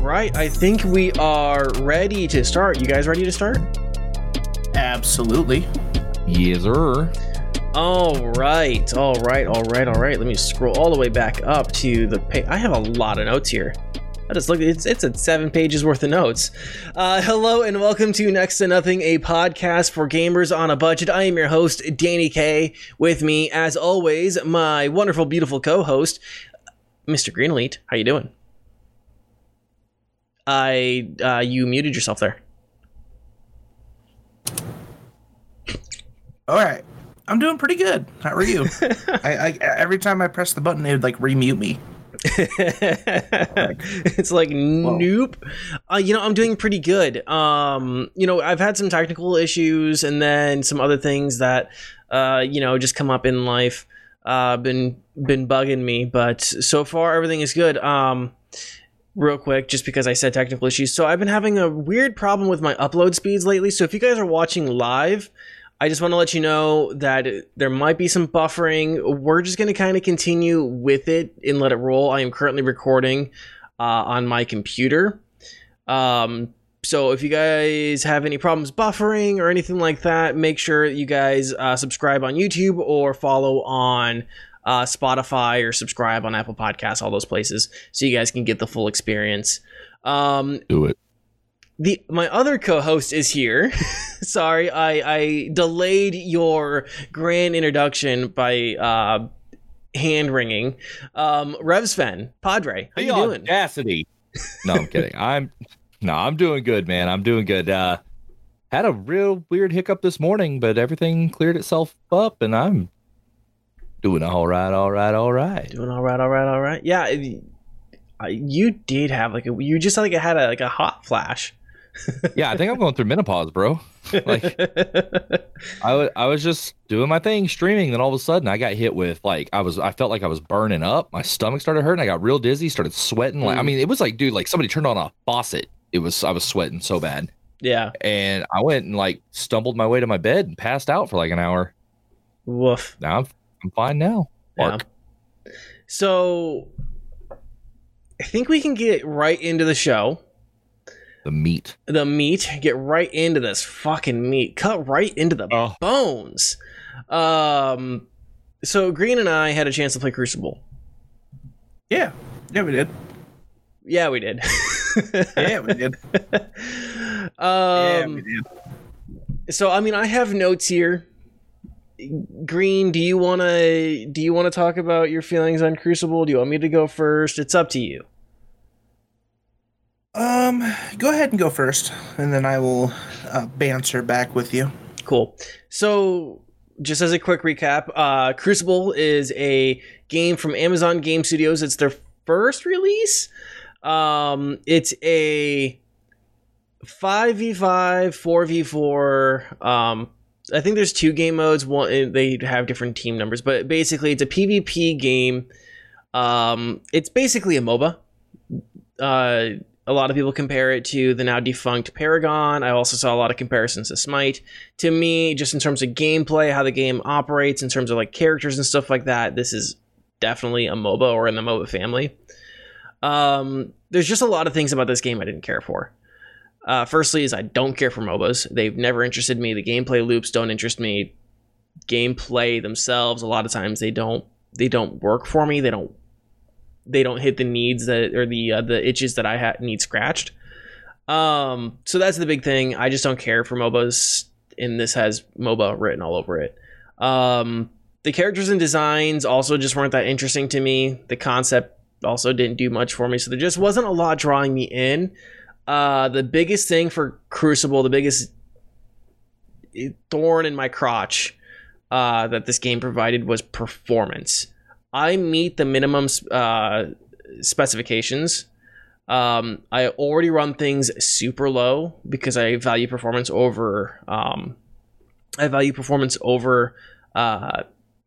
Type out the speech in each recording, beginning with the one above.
right, I think we are ready to start. You guys ready to start? Absolutely. Yes, sir. All right. Let me scroll all the way back up to the page. I have a lot of notes here. I just looked, it's at 7 pages worth of notes. Hello and welcome to Next to Nothing, a podcast for gamers on a budget. I am your host, Danny K. With me, as always, my wonderful, beautiful co-host, Mr. Green Elite. How you doing? You muted yourself there. All right. I'm doing pretty good. How are you? I every time I press the button, it would like remute me. It's like, nope. I'm doing pretty good. I've had some technical issues and then some other things that just come up in life, been bugging me, but so far everything is good. Real quick, just because I said technical issues, so I've been having a weird problem with my upload speeds lately, so if you guys are watching live, I just want to let you know that there might be some buffering. We're just going to kind of continue with it and let it roll. I am currently recording on my computer. So if you guys have any problems buffering or anything like that, make sure you guys subscribe on YouTube or follow on Spotify or subscribe on Apple Podcasts, all those places, so you guys can get the full experience. Do it. My other co-host is here. Sorry, I delayed your grand introduction by hand wringing. Revsven, Padre, how you doing? Audacity. No, I'm kidding. I'm doing good, man. I'm doing good. Had a real weird hiccup this morning, but everything cleared itself up, and I'm doing all right. Doing all right. Yeah, you did have a hot flash. Yeah, I think I'm going through menopause, bro. Like, I was just doing my thing, streaming, then all of a sudden I got hit with I felt like I was burning up. My stomach started hurting. I got real dizzy, started sweating. Like, I mean, it was like, dude, like somebody turned on a faucet. I was sweating so bad. Yeah, and I went and like stumbled my way to my bed and passed out for like an hour. Woof. Now I'm fine now. Mark. Yeah. So I think we can get right into the show. The meat. Get right into this fucking meat. Cut right into the bones. So Green and I had a chance to play Crucible. Yeah. Yeah, we did. So, I mean, I have notes here. Green, do you want to talk about your feelings on Crucible? Do you want me to go first? It's up to you. Go ahead and go first, and then I will banter back with you. Cool. So, just as a quick recap, Crucible is a game from Amazon Game Studios. It's their first release. It's a 5v5, 4v4. I think there's 2 game modes. One, they have different team numbers, but basically it's a PvP game. It's basically a MOBA. A lot of people compare it to the now defunct Paragon. I also saw a lot of comparisons to Smite. To me, just in terms of gameplay, how the game operates, in terms of like characters and stuff like that, this is definitely a MOBA or in the MOBA family. There's just a lot of things about this game I didn't care for. Firstly is I don't care for MOBAs. They've never interested me. The gameplay loops don't interest me. Gameplay themselves, a lot of times they don't work for me. They don't hit the needs that, or the itches that I need scratched. So that's the big thing. I just don't care for MOBAs, and this has MOBA written all over it. The characters and designs also just weren't that interesting to me. The concept also didn't do much for me, so there just wasn't a lot drawing me in. The biggest thing for Crucible, the biggest thorn in my crotch that this game provided was performance. I meet the minimum specifications. I already run things super low because I value performance over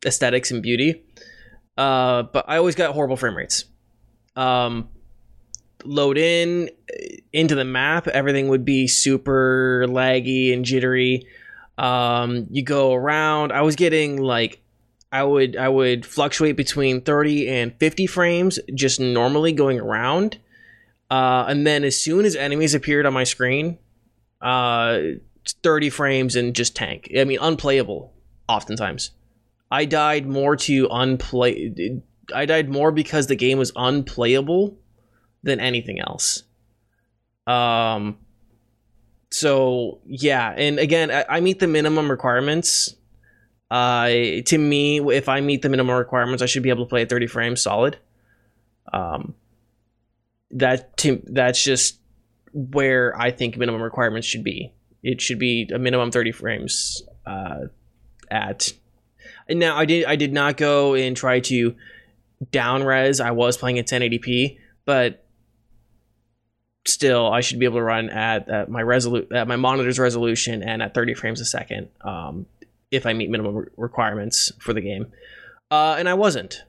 aesthetics and beauty. But I always got horrible frame rates. Load into the map, everything would be super laggy and jittery. You go around, I was getting like I would fluctuate between 30 and 50 frames just normally going around. And then as soon as enemies appeared on my screen, 30 frames and just tank. I mean, unplayable oftentimes. I died more to I died more because the game was unplayable than anything else. So yeah, and again, I meet the minimum requirements. To me, if I meet the minimum requirements, I should be able to play at 30 frames solid. That's just where I think minimum requirements should be. It should be a minimum 30 frames. Now I did not go and try to down res. I was playing at 1080p, but still, I should be able to run at my monitor's resolution and at 30 frames a second. If I meet minimum requirements for the game. And I wasn't.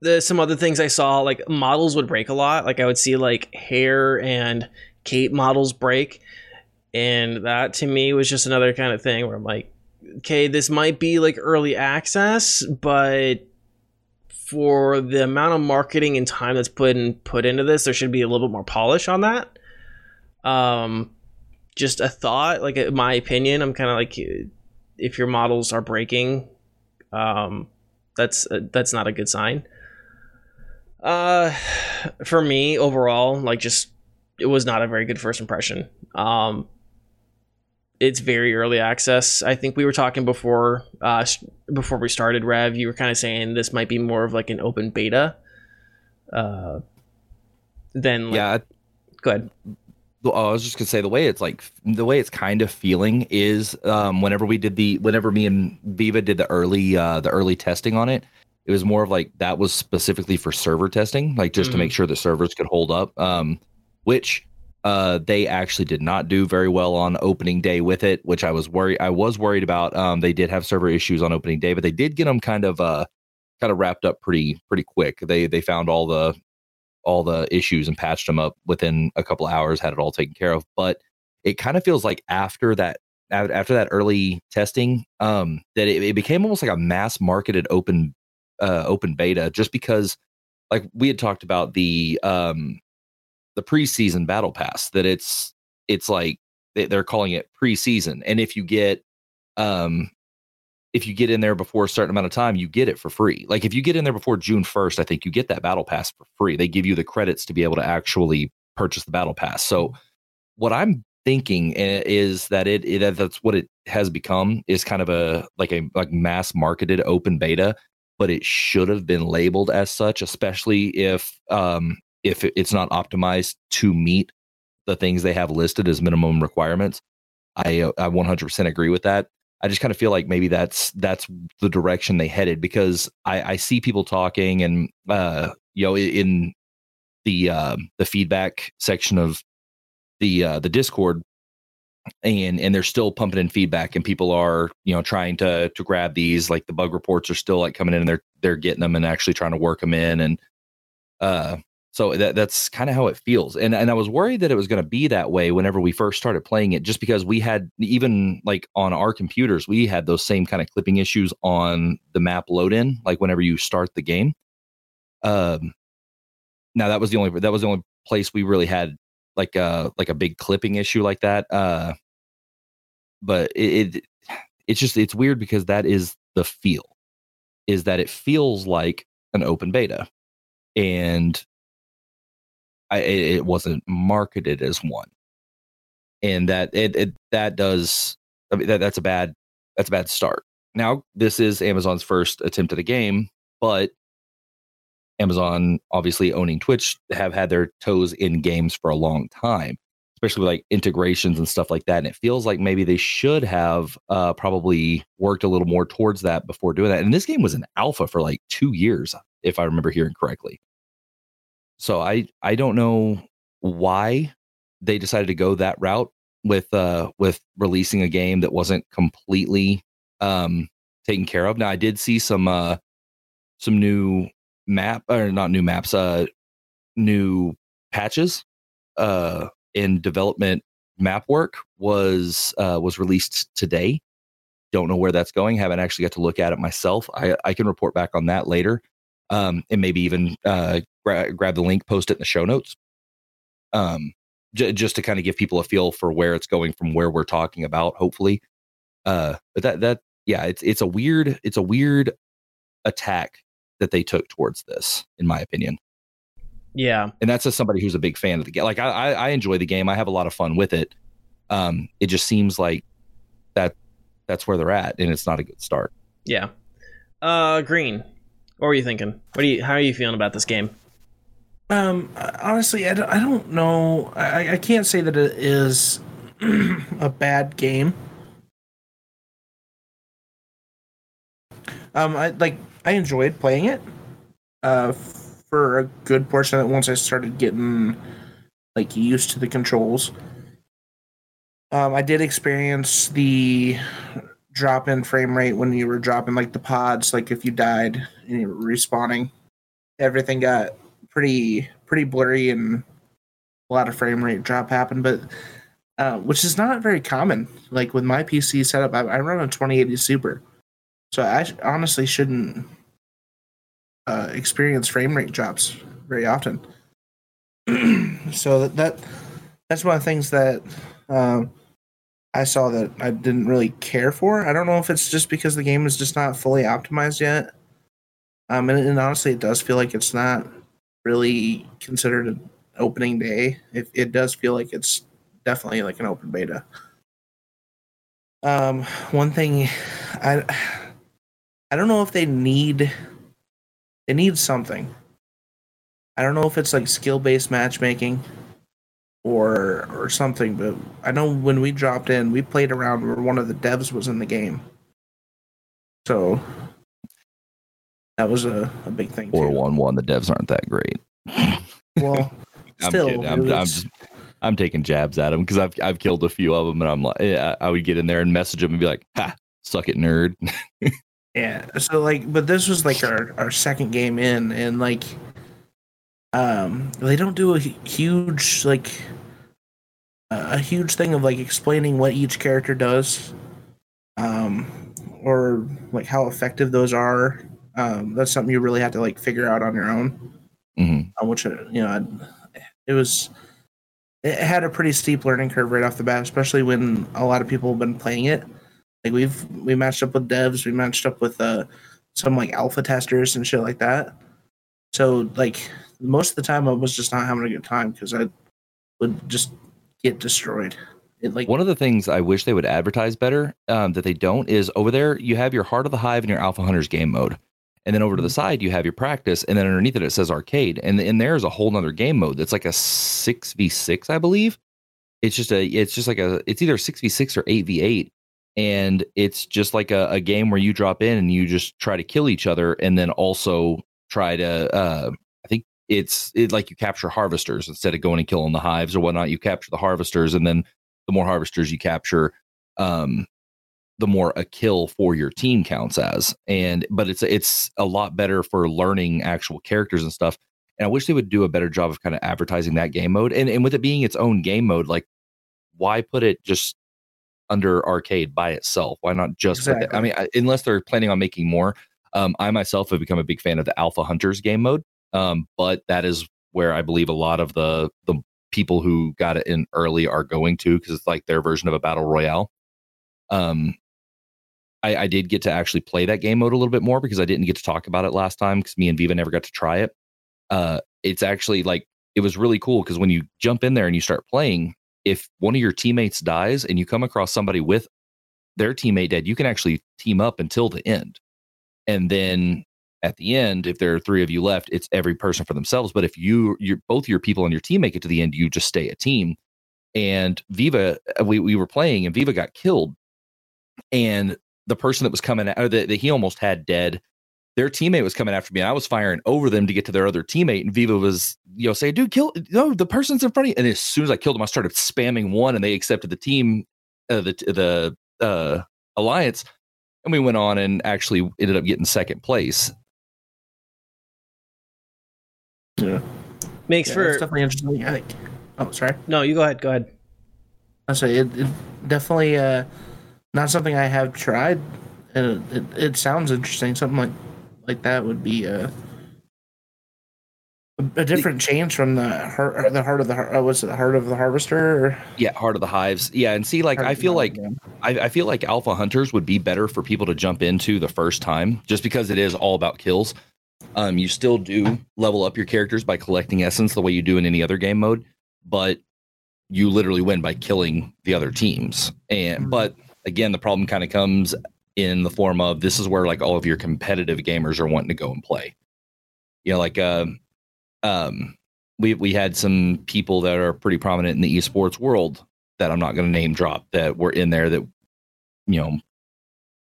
There's some other things I saw, like models would break a lot. Like I would see like hair and cape models break. And that to me was just another kind of thing where I'm like, okay, this might be like early access, but for the amount of marketing and time that's put into this, there should be a little bit more polish on that. Just a thought, like my opinion. I'm kind of like, if your models are breaking, that's not a good sign. For me overall, like just it was not a very good first impression. It's very early access. I think we were talking before we started, Rev, you were kind of saying this might be more of like an open beta. Go ahead. I was just gonna say the way it's kind of feeling is whenever me and Viva did the early testing on it, it was more of like that was specifically for server testing, like just to make sure the servers could hold up, which they actually did not do very well on opening day with it, which I was worried about. They did have server issues on opening day, but they did get them kind of wrapped up pretty quick. They found all the issues and patched them up within a couple of hours, had it all taken care of. But it kind of feels like after that early testing, that it became almost like a mass marketed open beta, just because like we had talked about the preseason battle pass, that it's like they're calling it preseason. And if you get in there before a certain amount of time, you get it for free. Like if you get in there before June 1st, I think you get that battle pass for free. They give you the credits to be able to actually purchase the battle pass. So what I'm thinking is that that's what it has become, is kind of a mass marketed open beta, but it should have been labeled as such, especially if it's not optimized to meet the things they have listed as minimum requirements. I 100% agree with that. I just kind of feel like maybe that's the direction they headed, because I see people talking and in the feedback section of the Discord, and they're still pumping in feedback, and people are trying to grab these, like the bug reports are still like coming in, and they're getting them and actually trying to work them in, and so that's kind of how it feels. And I was worried that it was going to be that way whenever we first started playing it, just because we had, even like on our computers, we had those same kind of clipping issues on the map load in, like whenever you start the game. Now that was the only place we really had like a big clipping issue like that. But it's weird, because that is the feel, is that it feels like an open beta, and it wasn't marketed as one, and that's a bad start. Now this is Amazon's first attempt at the game, but Amazon, obviously owning Twitch, have had their toes in games for a long time, especially with like integrations and stuff like that. And it feels like maybe they should have probably worked a little more towards that before doing that. And this game was in alpha for like 2 years, if I remember hearing correctly. So I don't know why they decided to go that route with releasing a game that wasn't completely taken care of. Now I did see some new patches in development. Map work was released today. Don't know where that's going. Haven't actually got to look at it myself. I can report back on that later. and maybe even grab the link, post it in the show notes, just to kind of give people a feel for where it's going from where we're talking about, hopefully. But that yeah, it's a weird attack that they took towards this, in my opinion. Yeah, and that's as somebody who's a big fan of the game. Like I enjoy the game. I have a lot of fun with it. It just seems like that's where they're at, and it's not a good start. Yeah. Green, what were you thinking? How are you feeling about this game? Honestly, I don't know. I can't say that it is a bad game. I enjoyed playing it for a good portion of it once I started getting used to the controls. I did experience the drop-in frame rate when you were dropping the pods, if you died and you were respawning. Everything got pretty blurry and a lot of frame rate drop happened, but which is not very common. With my PC setup, I run a 2080 Super. So I honestly shouldn't experience frame rate drops very often. So that's one of the things that I saw that I didn't really care for. I don't know if it's just because the game is just not fully optimized yet. And honestly, it does feel like it's not really considered an opening day. It does feel like it's definitely an open beta. One thing, I don't know if they need something. I don't know if it's skill-based matchmaking or something, but I know when we dropped in, we played around where one of the devs was in the game. So that was a big thing. 4-1-1, the devs aren't that great. Well, still, I'm taking jabs at them because I've killed a few of them, and I'm I would get in there and message them and be like, "Ha, suck it, nerd." Yeah. So but this was our second game in, and they don't do a huge thing of explaining what each character does, or how effective those are. That's something you really have to figure out on your own. Mm-hmm. Which it had a pretty steep learning curve right off the bat, especially when a lot of people have been playing it. We matched up with devs, we matched up with some alpha testers and shit like that. So most of the time I was just not having a good time because I would just get destroyed. One of the things I wish they would advertise better that they don't is over there you have your Heart of the Hive and your Alpha Hunters game mode. And then over to the side, you have your practice, and then underneath it, it says arcade. And in there's a whole other game mode that's a 6v6, I believe. It's either 6v6 or 8v8. And it's just a game where you drop in and you just try to kill each other, and then also try to, I think it's you capture harvesters instead of going and killing the hives or whatnot. You capture the harvesters, and then the more harvesters you capture, the more a kill for your team counts as. But it's a lot better for learning actual characters and stuff. And I wish they would do a better job of kind of advertising that game mode. And with it being its own game mode, why put it just under arcade by itself? Why not just exactly. Put that? I mean, unless they're planning on making more. I myself have become a big fan of the Alpha Hunters game mode. But that is where I believe a lot of the people who got it in early are going to, because it's their version of a battle royale. I did get to actually play that game mode a little bit more because I didn't get to talk about it last time because me and Viva never got to try it. It's actually it was really cool because when you jump in there and you start playing, if one of your teammates dies and you come across somebody with their teammate dead, you can actually team up until the end. And then at the end, if there are three of you left, it's every person for themselves. But if both your people and your team make it to the end, you just stay a team. And Viva, we were playing and Viva got killed. And the person that was coming out, that he almost had dead, their teammate was coming after me, and I was firing over them to get to their other teammate. And Viva was, saying, "Dude, the person's in front of you." And as soon as I killed him, I started spamming one, and they accepted the team, the alliance, and we went on and actually ended up getting second place. Yeah, it's definitely interesting. I think. Oh, sorry. No, you go ahead. Go ahead. I say it definitely. Not something I have tried, and it sounds interesting. Something like that would be A different change from the Heart of the Harvester. Yeah, Heart of the Hives. Yeah, and see, like I feel like Alpha Hunters would be better for people to jump into the first time, just because it is all about kills. You still do level up your characters by collecting essence the way you do in any other game mode, but you literally win by killing the other teams. And but again, the problem kind of comes in the form of this is where like all of your competitive gamers are wanting to go and play. You know, like we had some people that are pretty prominent in the esports world that I'm not going to name drop that were in there that, you know,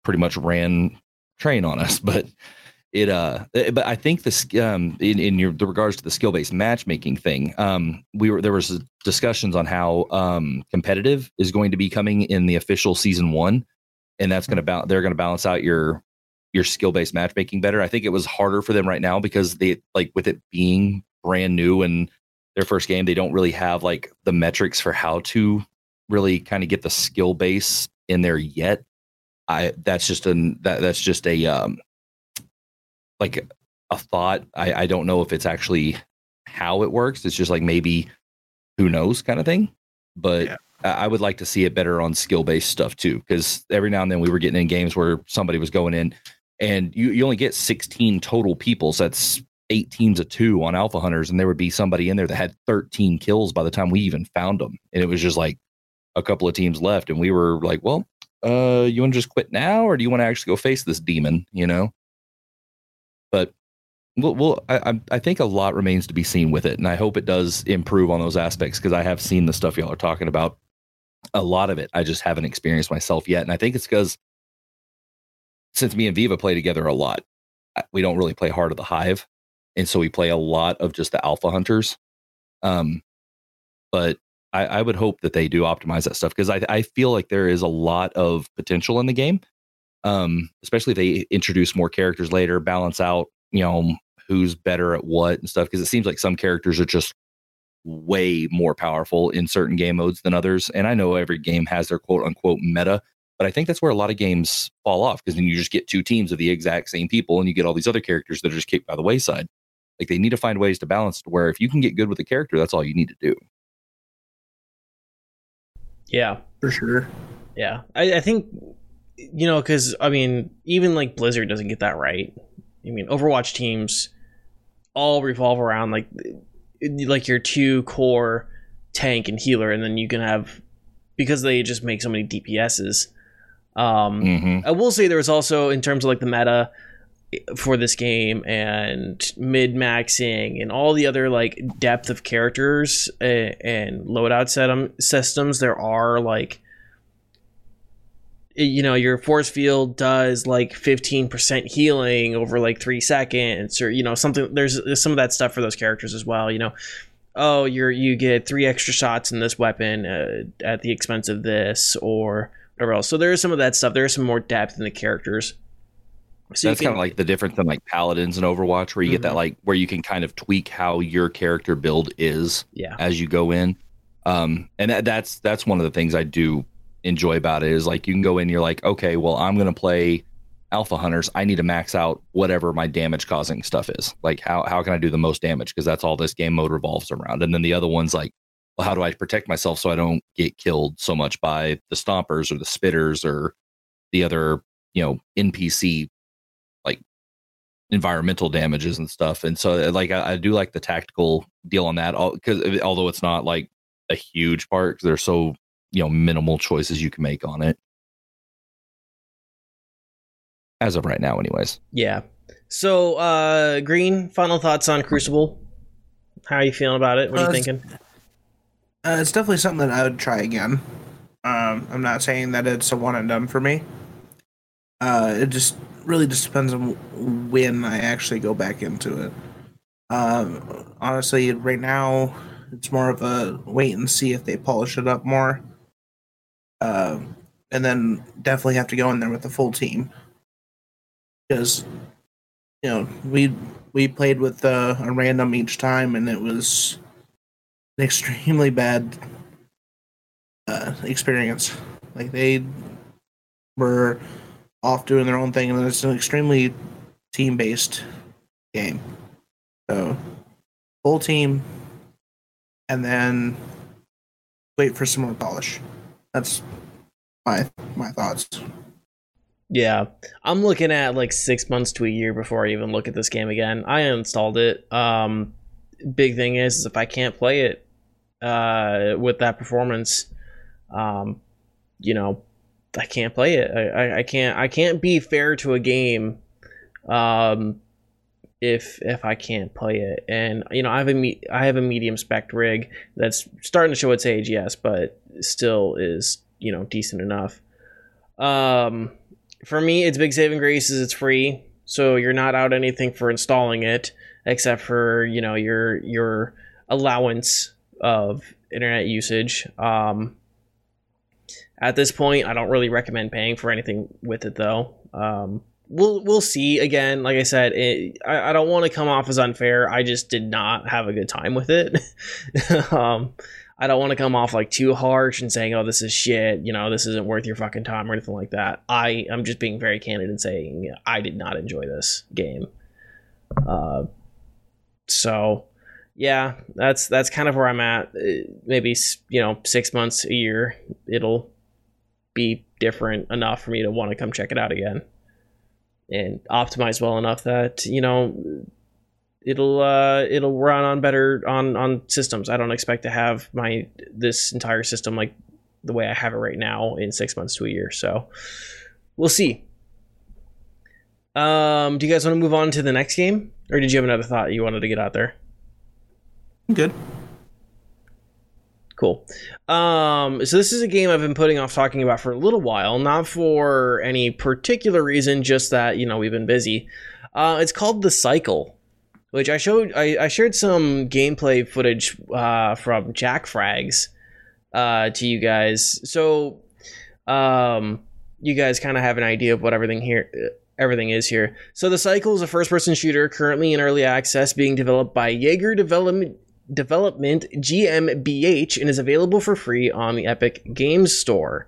pretty much ran train on us. But it but I think this in regards to the skill based matchmaking thing, there was discussions on how competitive is going to be coming in the official season 1, and that's going to they're going to balance out your skill-based matchmaking better. I think it was harder for them right now because they, like, with it being brand new and their first game, they don't really have like the metrics for how to really kind of get the skill base in there yet. That's just a thought. I don't know if it's actually how it works. It's just like, maybe, who knows, kind of thing. But yeah. I would like to see it better on skill-based stuff too, because every now and then we were getting in games where somebody was going in. And you only get 16 total people. So that's 8 teams of 2 on Alpha Hunters. And there would be somebody in there that had 13 kills by the time we even found them. And it was just like a couple of teams left. And we were like, well, you want to just quit now? Or do you want to actually go face this demon, you know? But I think a lot remains to be seen with it. And I hope it does improve on those aspects, because I have seen the stuff y'all are talking about. A lot of it I just haven't experienced myself yet. And I think it's because, since me and Viva play together a lot, we don't really play Heart of the Hive. And so we play a lot of just the Alpha Hunters. But I would hope that they do optimize that stuff, because I feel like there is a lot of potential in the game, especially if they introduce more characters later, balance out, you know, who's better at what and stuff. Because it seems like some characters are just way more powerful in certain game modes than others. And I know every game has their quote unquote meta, but I think that's where a lot of games fall off, because then you just get 2 teams of the exact same people and you get all these other characters that are just kicked by the wayside. Like, they need to find ways to balance to where if you can get good with a character, that's all you need to do. Yeah, for sure. Yeah, I think, you know, because I mean, even like Blizzard doesn't get that right. I mean, Overwatch teams all revolve around like your 2 core tank and healer, and then you can have, because they just make so many DPSs. I will say there was also, in terms of like the meta for this game and mid-maxing and all the other like depth of characters and loadout systems, there are like, you know, your force field does like 15% healing over like 3 seconds, or, you know, something. There's some of that stuff for those characters as well, you know. Oh, you get 3 extra shots in this weapon at the expense of this or whatever else. So there is some of that stuff. There is some more depth in the characters. So that's kind of like the difference in like Paladins and Overwatch, where you get that, like, where you can kind of tweak how your character build is as you go in. And that's one of the things I do enjoy about it, is like, you can go in, you're like, okay, well, I'm gonna play Alpha Hunters, I need to max out whatever my damage causing stuff is, like how can I do the most damage, because that's all this game mode revolves around. And then the other one's like, well, how do I protect myself so I don't get killed so much by the stompers or the spitters or the other, you know, NPC like environmental damages and stuff. And so like I do like the tactical deal on that, because although it's not like a huge part, they're so, you know, minimal choices you can make on it as of right now anyways. Yeah. So Green, final thoughts on Crucible. How are you feeling about it? What are you thinking? It's definitely something that I would try again. I'm not saying that it's a one and done for me. It just really just depends on when I actually go back into it. Honestly, right now it's more of a wait and see if they polish it up more. And then definitely have to go in there with the full team, because, you know, we played with a random each time, and it was an extremely bad experience. Like, they were off doing their own thing, and it's an extremely team-based game. So full team, and then wait for some more polish. That's my thoughts. Yeah, I'm looking at like 6 months to a year before I even look at this game again. I installed it. Big thing is if I can't play it with that performance, I can't play it. I can't be fair to a game if I can't play it. And I have a medium spec rig that's starting to show its age, yes, but still is decent enough. For me, its big saving grace is it's free, so you're not out anything for installing it, except for your allowance of internet usage. At this point, I don't really recommend paying for anything with it, though. We'll see. Again, like I said, I don't want to come off as unfair. I just did not have a good time with it. I don't want to come off like too harsh and saying, oh, this is shit, this isn't worth your fucking time or anything like that. I am just being very candid and saying I did not enjoy this game. So yeah, that's kind of where I'm at. Maybe, 6 months, a year, it'll be different enough for me to want to come check it out again and optimize well enough that, it'll run on better on systems. I don't expect to have this entire system like the way I have it right now in 6 months to a year. So we'll see. Do you guys want to move on to the next game, or did you have another thought you wanted to get out there? I'm good. Cool. So this is a game I've been putting off talking about for a little while, not for any particular reason, just that, we've been busy. It's called The Cycle, which I shared some gameplay footage from Jack Frags to you guys. So you guys kind of have an idea of what everything is here. So The Cycle is a first-person shooter currently in early access, being developed by Jaeger Development GmbH, and is available for free on the Epic Games Store.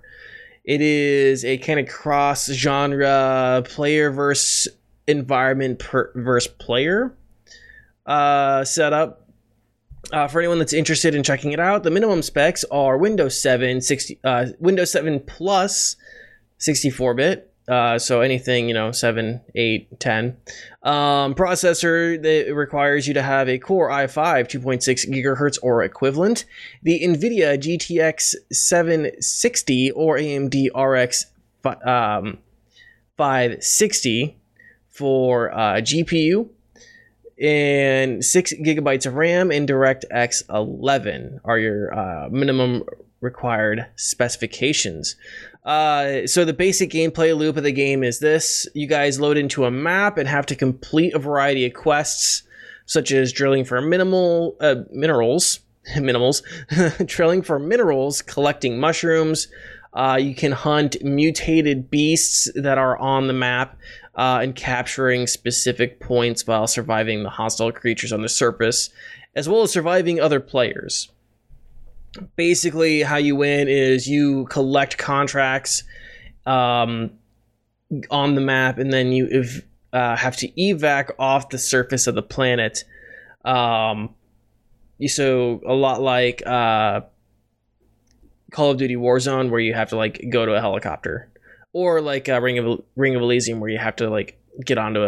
It is a kind of cross-genre player versus environment versus player setup. For anyone that's interested in checking it out, the minimum specs are Windows 7 Plus 64-bit. So anything, 7, 8, 10. Processor that requires you to have a Core i5 2.6 gigahertz or equivalent. The NVIDIA GTX 760 or AMD RX 560 for GPU. And 6 gigabytes of RAM and DirectX 11 are your minimum required specifications. So the basic gameplay loop of the game is this. You guys load into a map and have to complete a variety of quests, such as drilling for minerals, drilling for minerals, collecting mushrooms. You can hunt mutated beasts that are on the map and capturing specific points while surviving the hostile creatures on the surface, as well as surviving other players. Basically, how you win is you collect contracts on the map, and then you have to evac off the surface of the planet. So a lot like Call of Duty Warzone, where you have to like go to a helicopter, or like Ring of Elysium, where you have to like get onto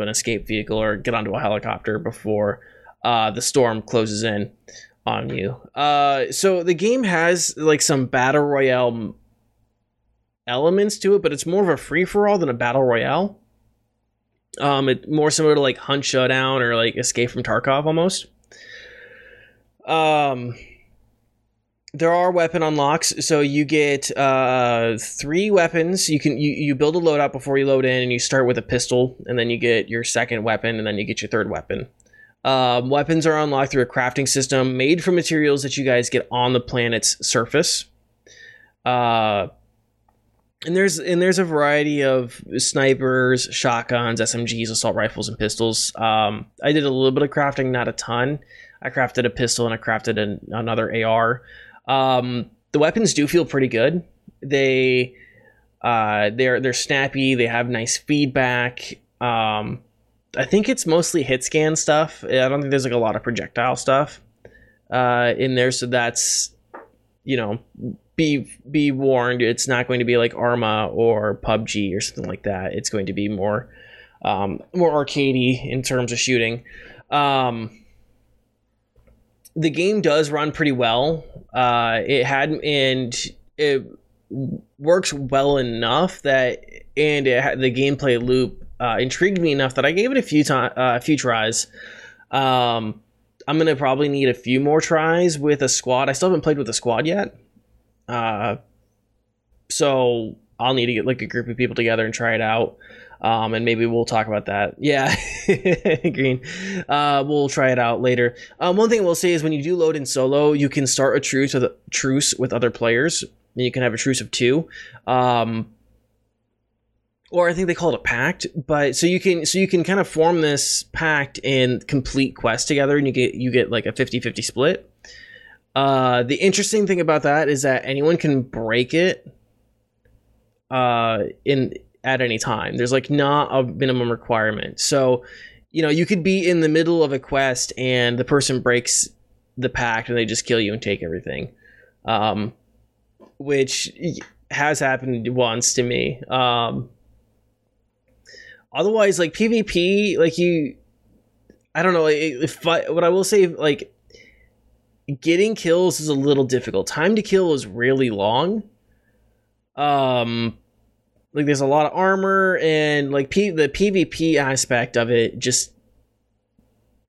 an escape vehicle or get onto a helicopter before the storm closes in on you. So the game has like some battle royale elements to it, but it's more of a free-for-all than a battle royale. It's more similar to like Hunt Showdown or like Escape from Tarkov almost. There are weapon unlocks, so you get 3 weapons. You build a loadout before you load in, and you start with a pistol, and then you get your second weapon, and then you get your third weapon. Weapons are unlocked through a crafting system made from materials that you guys get on the planet's surface. And there's a variety of snipers, shotguns, SMGs, assault rifles, and pistols. I did a little bit of crafting, not a ton. I crafted a pistol and I crafted another AR. The weapons do feel pretty good. They're snappy. They have nice feedback. I think it's mostly hit scan stuff. I don't think there's like a lot of projectile stuff in there. So that's, you know, be warned. It's not going to be like Arma or PUBG or something like that. It's going to be more more arcadey in terms of shooting. The game does run pretty well. It works well enough that, and the gameplay loop intrigued me enough that I gave it a few tries. I'm gonna probably need a few more tries with a squad. I still haven't played with a squad yet, so I'll need to get like a group of people together and try it out. And maybe we'll talk about that. Yeah, Green. We'll try it out later. One thing we'll say is when you do load in solo, you can start a truce with other players, and you can have a truce of two, or I think they call it a pact. But so you can kind of form this pact and complete quests together, and you get like a 50-50 split. The interesting thing about that is that anyone can break it. At any time. There's like not a minimum requirement. So, you know, you could be in the middle of a quest and the person breaks the pact and they just kill you and take everything, which has happened once to me. Otherwise, like PvP, like I don't know. What I will say, like getting kills is a little difficult. Time to kill is really long. Like there's a lot of armor and like the PvP aspect of it, just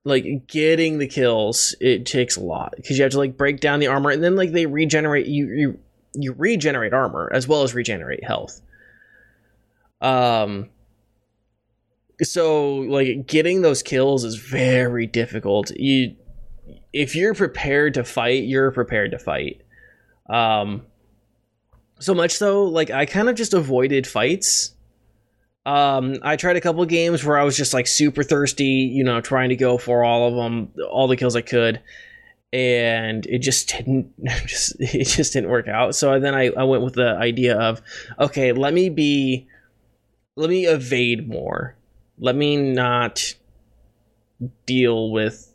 like getting the kills, it takes a lot because you have to like break down the armor and then like they regenerate you regenerate armor as well as regenerate health. So like getting those kills is very difficult. If you're prepared to fight, you're prepared to fight. So much so, like, I kind of just avoided fights. I tried a couple of games where I was just, like, super thirsty, you know, trying to go for all of them, all the kills I could. And it just didn't work out. So then I went with the idea of, okay, let me evade more. Let me not deal with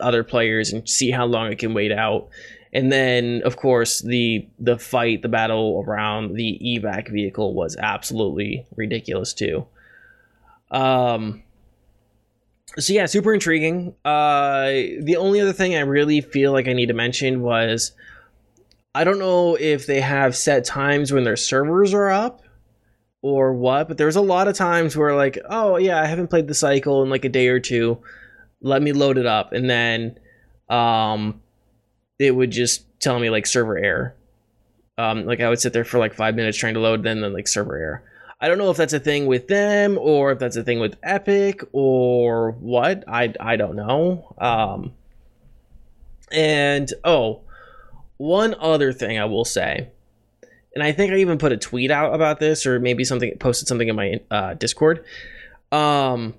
other players and see how long I can wait out. And then, of course, the fight, the battle around the evac vehicle was absolutely ridiculous, too. So, yeah, super intriguing. The only other thing I really feel like I need to mention was I don't know if they have set times when their servers are up or what, but there's a lot of times where, like, oh, yeah, I haven't played The Cycle in, like, a day or two. Let me load it up. And then... it would just tell me like server error. Like I would sit there for like 5 minutes trying to load, then like server error. I don't know if that's a thing with them or if that's a thing with Epic or what. I don't know. One other thing I will say, and I think I even put a tweet out about this or maybe posted something in my Discord. And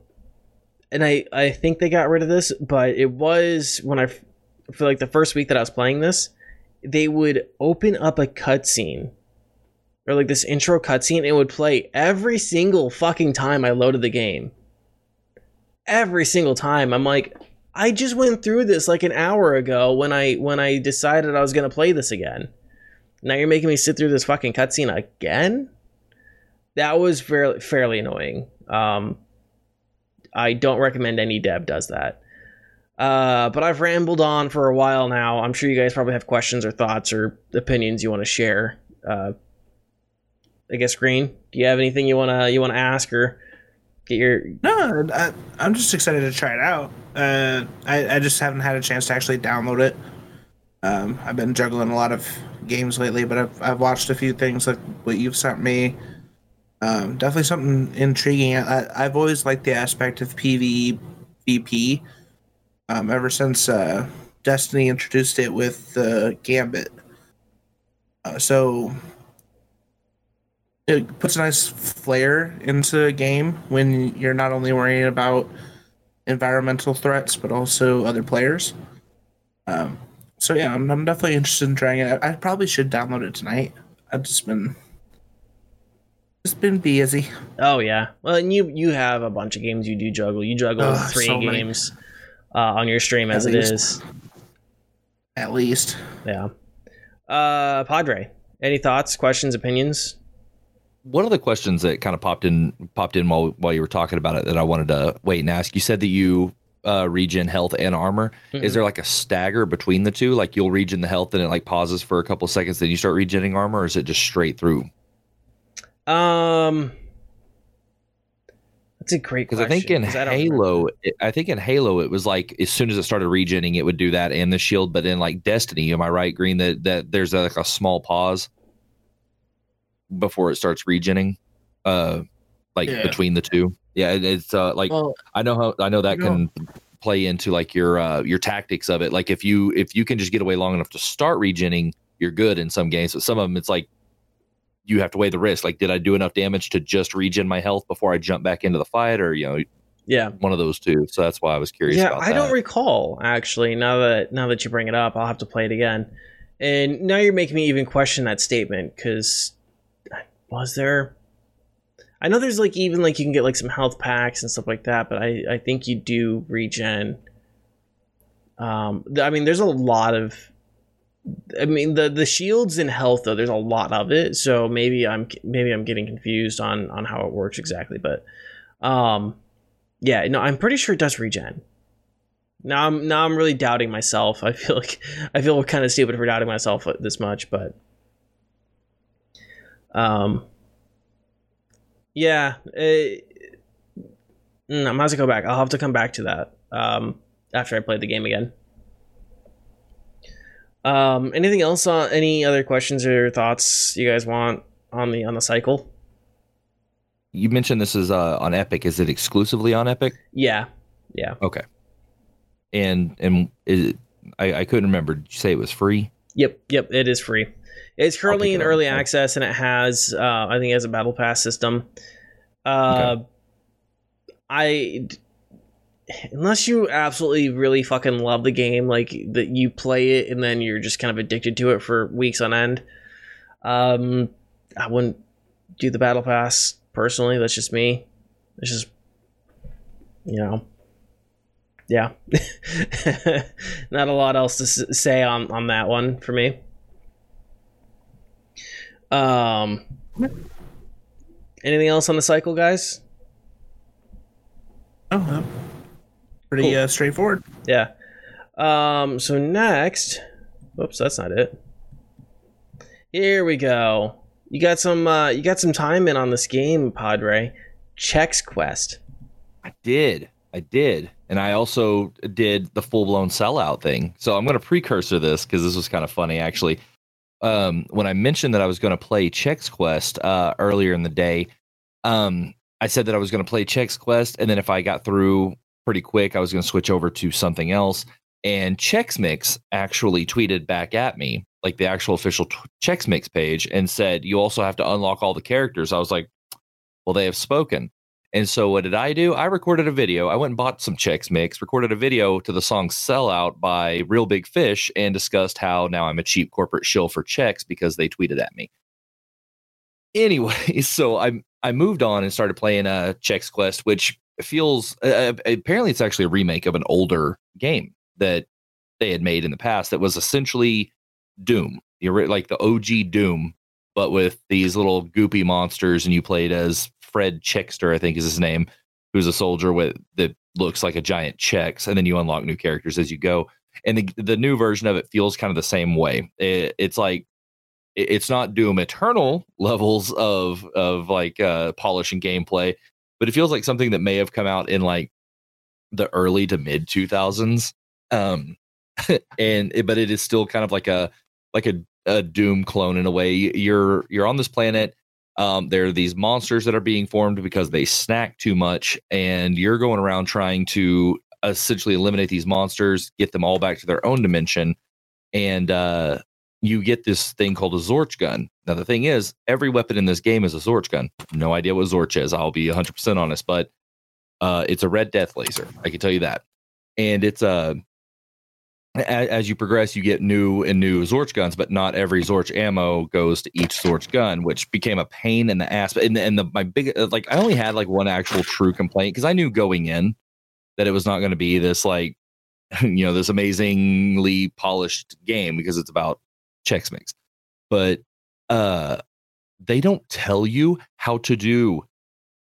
I think they got rid of this, but it was when for like the first week that I was playing this, they would open up a cutscene or like this intro cutscene and it would play every single fucking time I loaded the game. Every single time. I'm like, I just went through this like an hour ago when I decided I was going to play this again. Now you're making me sit through this fucking cutscene again? That was fairly annoying. I don't recommend any dev does that. But I've rambled on for a while now. I'm sure you guys probably have questions or thoughts or opinions you want to share. I guess, Green, do you have anything you want to ask or get your... No, I'm just excited to try it out. I just haven't had a chance to actually download it. I've been juggling a lot of games lately, but I've watched a few things like what you've sent me. Definitely something intriguing. I've always liked the aspect of PvP. Ever since Destiny introduced it with Gambit. So it puts a nice flair into a game when you're not only worrying about environmental threats, but also other players. So yeah, I'm definitely interested in trying it. I probably should download it tonight. I've just been Just been busy. Oh yeah. Well, and you have a bunch of games you do juggle. You juggle three games on your stream as it is. At least. Yeah. Padre, any thoughts, questions, opinions? One of the questions that kind of popped in while you were talking about it that I wanted to wait and ask. You said that you regen health and armor. Mm-hmm. Is there like a stagger between the two? Like you'll regen the health and it like pauses for a couple seconds, then you start regening armor, or is it just straight through? That's a great question. Because I think in Halo, it was like as soon as it started regening, it would do that and the shield. But in like Destiny, am I right, Green? That there's like a small pause before it starts regening, between the two. Yeah, it's I know that can play into like your tactics of it. Like if you can just get away long enough to start regening, you're good in some games. But some of them, it's like, you have to weigh the risk. Like, did I do enough damage to just regen my health before I jump back into the fight, or one of those two? So that's why I was curious. Yeah, I don't recall actually. Now that you bring it up, I'll have to play it again. And now you're making me even question that statement because was there? I know there's like even like you can get like some health packs and stuff like that, but I think you do regen. I mean, there's a lot of. I mean the shields and health though, there's a lot of it, so maybe I'm getting confused on how it works exactly, but I'm pretty sure it does regen. Now I'm really doubting myself. I feel kind of stupid for doubting myself this much, but I'm gonna have to go back. I'll have to come back to that after I play the game again. Anything else on any other questions or thoughts you guys want on the cycle? You mentioned this is on Epic. Is it exclusively on Epic? Yeah. Okay. And is it, I couldn't remember. Did you say it was free? Yep. It is free. It's currently in early access, and it has I think it has a battle pass system. Unless you absolutely really fucking love the game, like that you play it and then you're just kind of addicted to it for weeks on end, I wouldn't do the battle pass personally. That's just me. It's just, not a lot else to say on that one for me. Anything else on the cycle, guys? No. Pretty cool. Straightforward. Yeah. So next... Whoops, that's not it. Here we go. You got some time in on this game, Padre. Chex Quest. I did. And I also did the full-blown sellout thing. So I'm going to precursor this, because this was kind of funny, actually. When I mentioned that I was going to play Chex Quest earlier in the day, I said that I was going to play Chex Quest, and then if I got through... pretty quick, I was going to switch over to something else, and Chex Mix actually tweeted back at me, like the actual official Chex Mix page, and said, "You also have to unlock all the characters." I was like, "Well, they have spoken." And so, what did I do? I recorded a video. I went and bought some Chex Mix, recorded a video to the song "Sellout" by Real Big Fish, and discussed how now I'm a cheap corporate shill for Chex because they tweeted at me. Anyway, so I moved on and started playing Chex Quest, which. Feels apparently it's actually a remake of an older game that they had made in the past that was essentially Doom, like the OG Doom, but with these little goopy monsters, and you played as Fred Chexter, I think is his name, who's a soldier that looks like a giant Chex, and then you unlock new characters as you go. And the new version of it feels kind of the same way. It's like it's not Doom Eternal levels of like polish and gameplay. But it feels like something that may have come out in like the early to mid 2000s. But it is still kind of like a Doom clone in a way. You're on this planet. There are these monsters that are being formed because they snack too much, and you're going around trying to essentially eliminate these monsters, get them all back to their own dimension. And you get this thing called a Zorch gun. Now, the thing is, every weapon in this game is a Zorch gun. No idea what Zorch is. I'll be 100% honest, but it's a red death laser. I can tell you that. And it's as you progress, you get new and new Zorch guns, but not every Zorch ammo goes to each Zorch gun, which became a pain in the ass. And my big, like, I only had like one actual true complaint, because I knew going in that it was not going to be this, like, you know, this amazingly polished game, because it's about Chex Mix. But they don't tell you how to do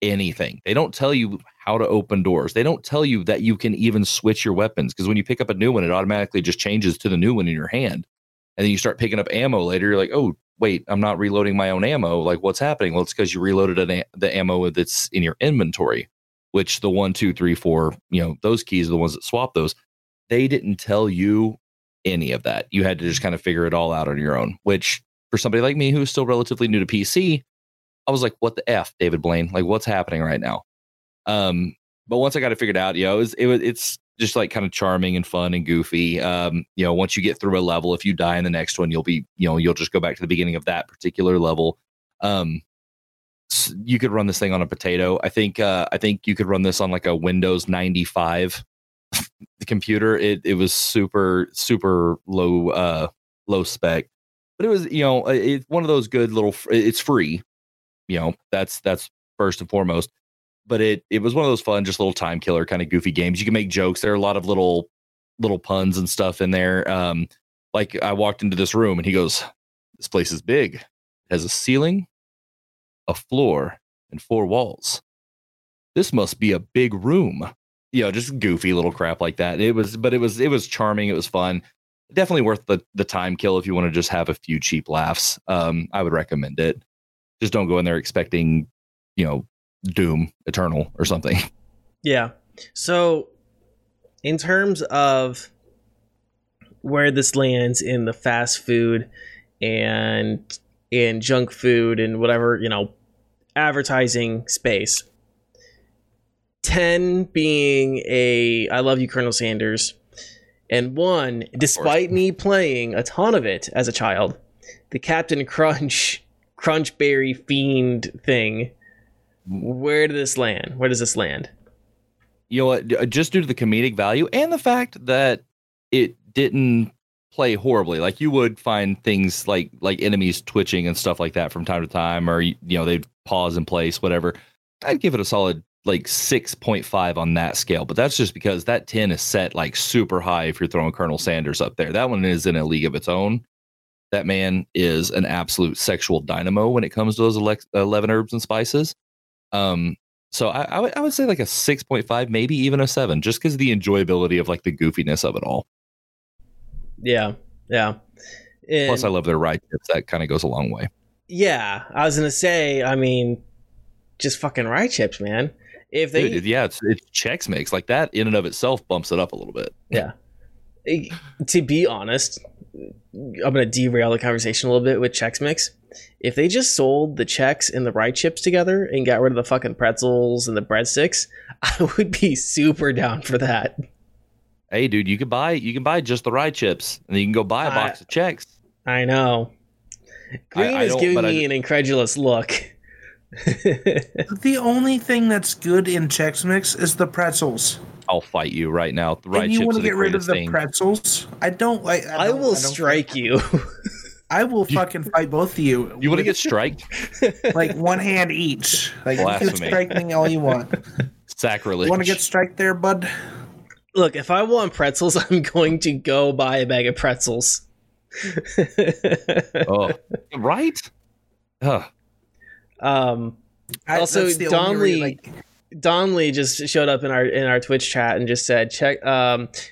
anything. They don't tell you how to open doors. They don't tell you that you can even switch your weapons, because when you pick up a new one, it automatically just changes to the new one in your hand. And then you start picking up ammo later. You're like, oh, wait, I'm not reloading my own ammo. Like, what's happening? Well, it's because you reloaded the ammo that's in your inventory, which the 1, 2, 3, 4, you know, those keys are the ones that swap those. They didn't tell you any of that. You had to just kind of figure it all out on your own, which for somebody like me who's still relatively new to PC, I was like, what the F, David Blaine? Like, what's happening right now? But once I got it figured out, you know, it's just like kind of charming and fun and goofy. You know, once you get through a level, if you die in the next one, you'll be, you know, you'll just go back to the beginning of that particular level. You could run this thing on a potato. I think you could run this on like a Windows 95 computer. It was super, super low spec, but it was, you know, it's one of those good little, it's free. You know, that's first and foremost. But it was one of those fun, just little time killer kind of goofy games. You can make jokes. There are a lot of little puns and stuff in there. Like, I walked into this room and he goes, this place is big. It has a ceiling, a floor, and 4 walls. This must be a big room. You know, just goofy little crap like that. It was charming. It was fun. Definitely worth the time kill if you want to just have a few cheap laughs. I would recommend it. Just don't go in there expecting, you know, Doom Eternal or something. Yeah. So in terms of where this lands in the fast food and in junk food and whatever, you know, advertising space, 10 being a I love you, Colonel Sanders, and 1, despite me playing a ton of it as a child, the Captain Crunch Berry Fiend thing. Where does this land? You know what? Just due to the comedic value and the fact that it didn't play horribly. Like, you would find things like enemies twitching and stuff like that from time to time, or, you know, they'd pause in place, whatever. I'd give it a solid like 6.5 on that scale, but that's just because that 10 is set like super high if you're throwing Colonel Sanders up there. That one is in a league of its own. That man is an absolute sexual dynamo when it comes to those 11 herbs and spices. So I would say like a 6.5, maybe even a 7, just because of the enjoyability of like the goofiness of it all. Yeah. Yeah. And plus I love their ride chips. That kind of goes a long way. Yeah. I was going to say, I mean, just fucking ride chips, man. If they, dude, yeah, it's Chex Mix, like that in and of itself bumps it up a little bit. Yeah. To be honest, I'm going to derail the conversation a little bit with Chex Mix. If they just sold the Chex and the ride chips together and got rid of the fucking pretzels and the breadsticks, I would be super down for that. Hey, dude, you can buy just the ride chips, and you can go buy a box of Chex. I know. Green is giving me an incredulous look. The only thing that's good in Chex Mix is the pretzels. I'll fight you right now. The ride chips. You want to get rid of the pretzels? I don't like. I will strike you. I will fucking fight both of you. You want to get striked? Like, one hand each. Like, you can strike me all you want. Sacrilege. You want to get striked there, bud? Look, if I want pretzels, I'm going to go buy a bag of pretzels. Oh, right? Huh. Also, Don Lee just showed up in our Twitch chat and just said, "Check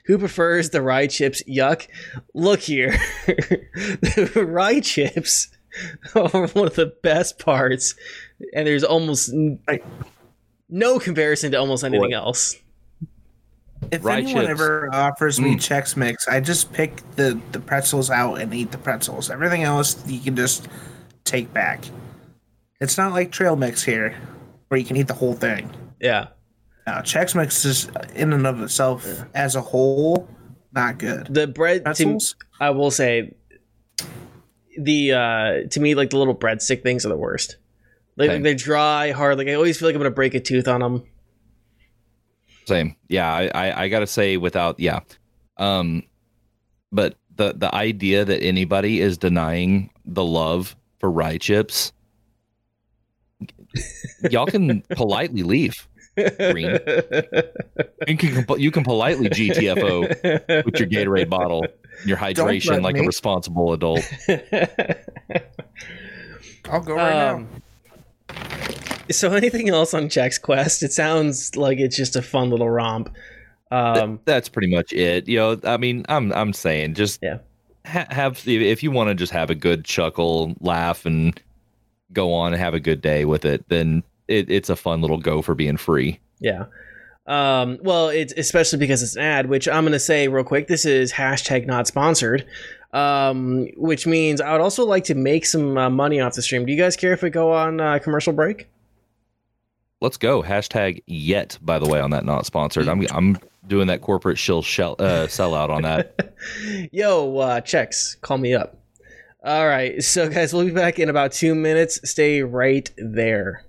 who prefers the rye chips? Yuck! Look here, the rye chips are one of the best parts, and there's almost no comparison to almost anything else." If rye anyone chips. Ever offers me Chex Mix, I just pick the pretzels out and eat the pretzels. Everything else you can just take back. It's not like trail mix here, where you can eat the whole thing. Yeah. Now, Chex Mix is in and of itself as a whole not good. The bread, I will say, to me, like, the little breadstick things are the worst. Like they're dry, hard. Like, I always feel like I'm gonna break a tooth on them. Same. Yeah, I gotta say, without but the idea that anybody is denying the love for rye chips, y'all can politely leave. Green. You can politely GTFO with your Gatorade bottle, your hydration like me. A responsible adult. I'll go right now. So anything else on Chex Quest? It sounds like it's just a fun little romp. That's pretty much it. You know, I mean, I'm saying just have if you want to just have a good chuckle, laugh, and go on and have a good day with it, then it's a fun little go for being free. Yeah. Well, it's especially because it's an ad, which I'm going to say real quick. This is #NotSponsored, which means I would also like to make some money off the stream. Do you guys care if we go on commercial break? Let's go. #yet, by the way, on that not sponsored. I'm doing that corporate sellout on that. Yo, Chex, call me up. All right. So, guys, we'll be back in about 2 minutes. Stay right there.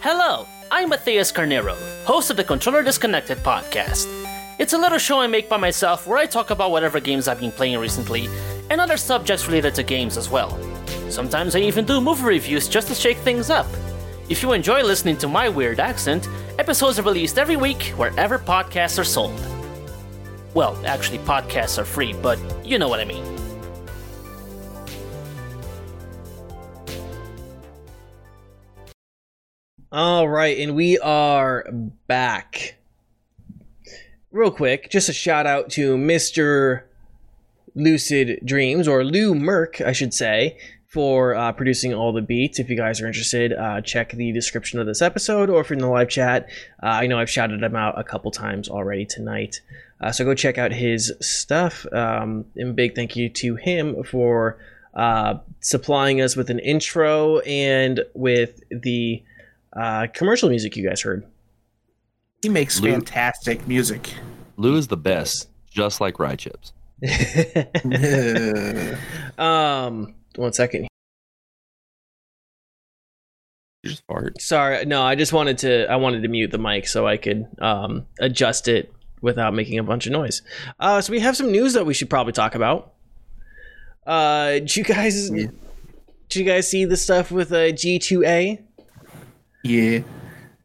Hello, I'm Matheus Carneiro, host of the Controller Disconnected podcast. It's a little show I make by myself where I talk about whatever games I've been playing recently and other subjects related to games as well. Sometimes I even do movie reviews just to shake things up. If you enjoy listening to my weird accent, episodes are released every week wherever podcasts are sold. Well, actually podcasts are free, but you know what I mean. All right, and we are back. Real quick, just a shout out to Mr. Lucid Dreams, or Lou Merck, I should say, for producing all the beats. If you guys are interested, check the description of this episode, or if you're in the live chat, I know I've shouted him out a couple times already tonight. So go check out his stuff. And big thank you to him for supplying us with an intro and with the commercial music you guys heard. He makes fantastic music. Lou is the best, just like rye chips. 1 second. You just fart. Sorry, no, I wanted to mute the mic so I could adjust it without making a bunch of noise. So we have some news that we should probably talk about. Did you guys see the stuff with G2A? Yeah.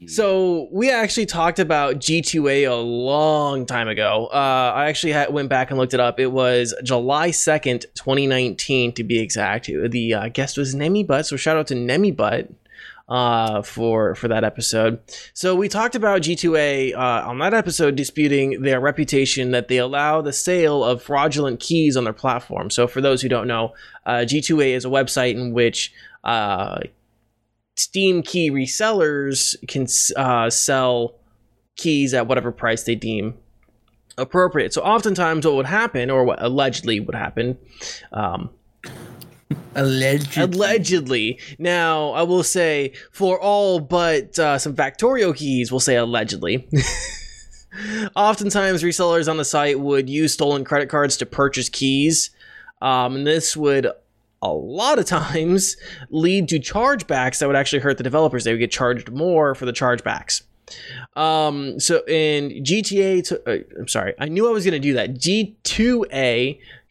So we actually talked about G2A a long time ago. I actually went back and looked it up. It was July 2nd, 2019, to be exact. The guest was Nemi Butt, so shout out to Nemi Butt for that episode. So we talked about G2A on that episode, disputing their reputation that they allow the sale of fraudulent keys on their platform. So for those who don't know, G2A is a website in which Steam key resellers can sell keys at whatever price they deem appropriate. So oftentimes what would happen, or what allegedly would happen, allegedly. Now, I will say for all but some Factorio keys, we'll say allegedly. Oftentimes resellers on the site would use stolen credit cards to purchase keys. And this would a lot of times lead to chargebacks that would actually hurt the developers. They would get charged more for the chargebacks. G2A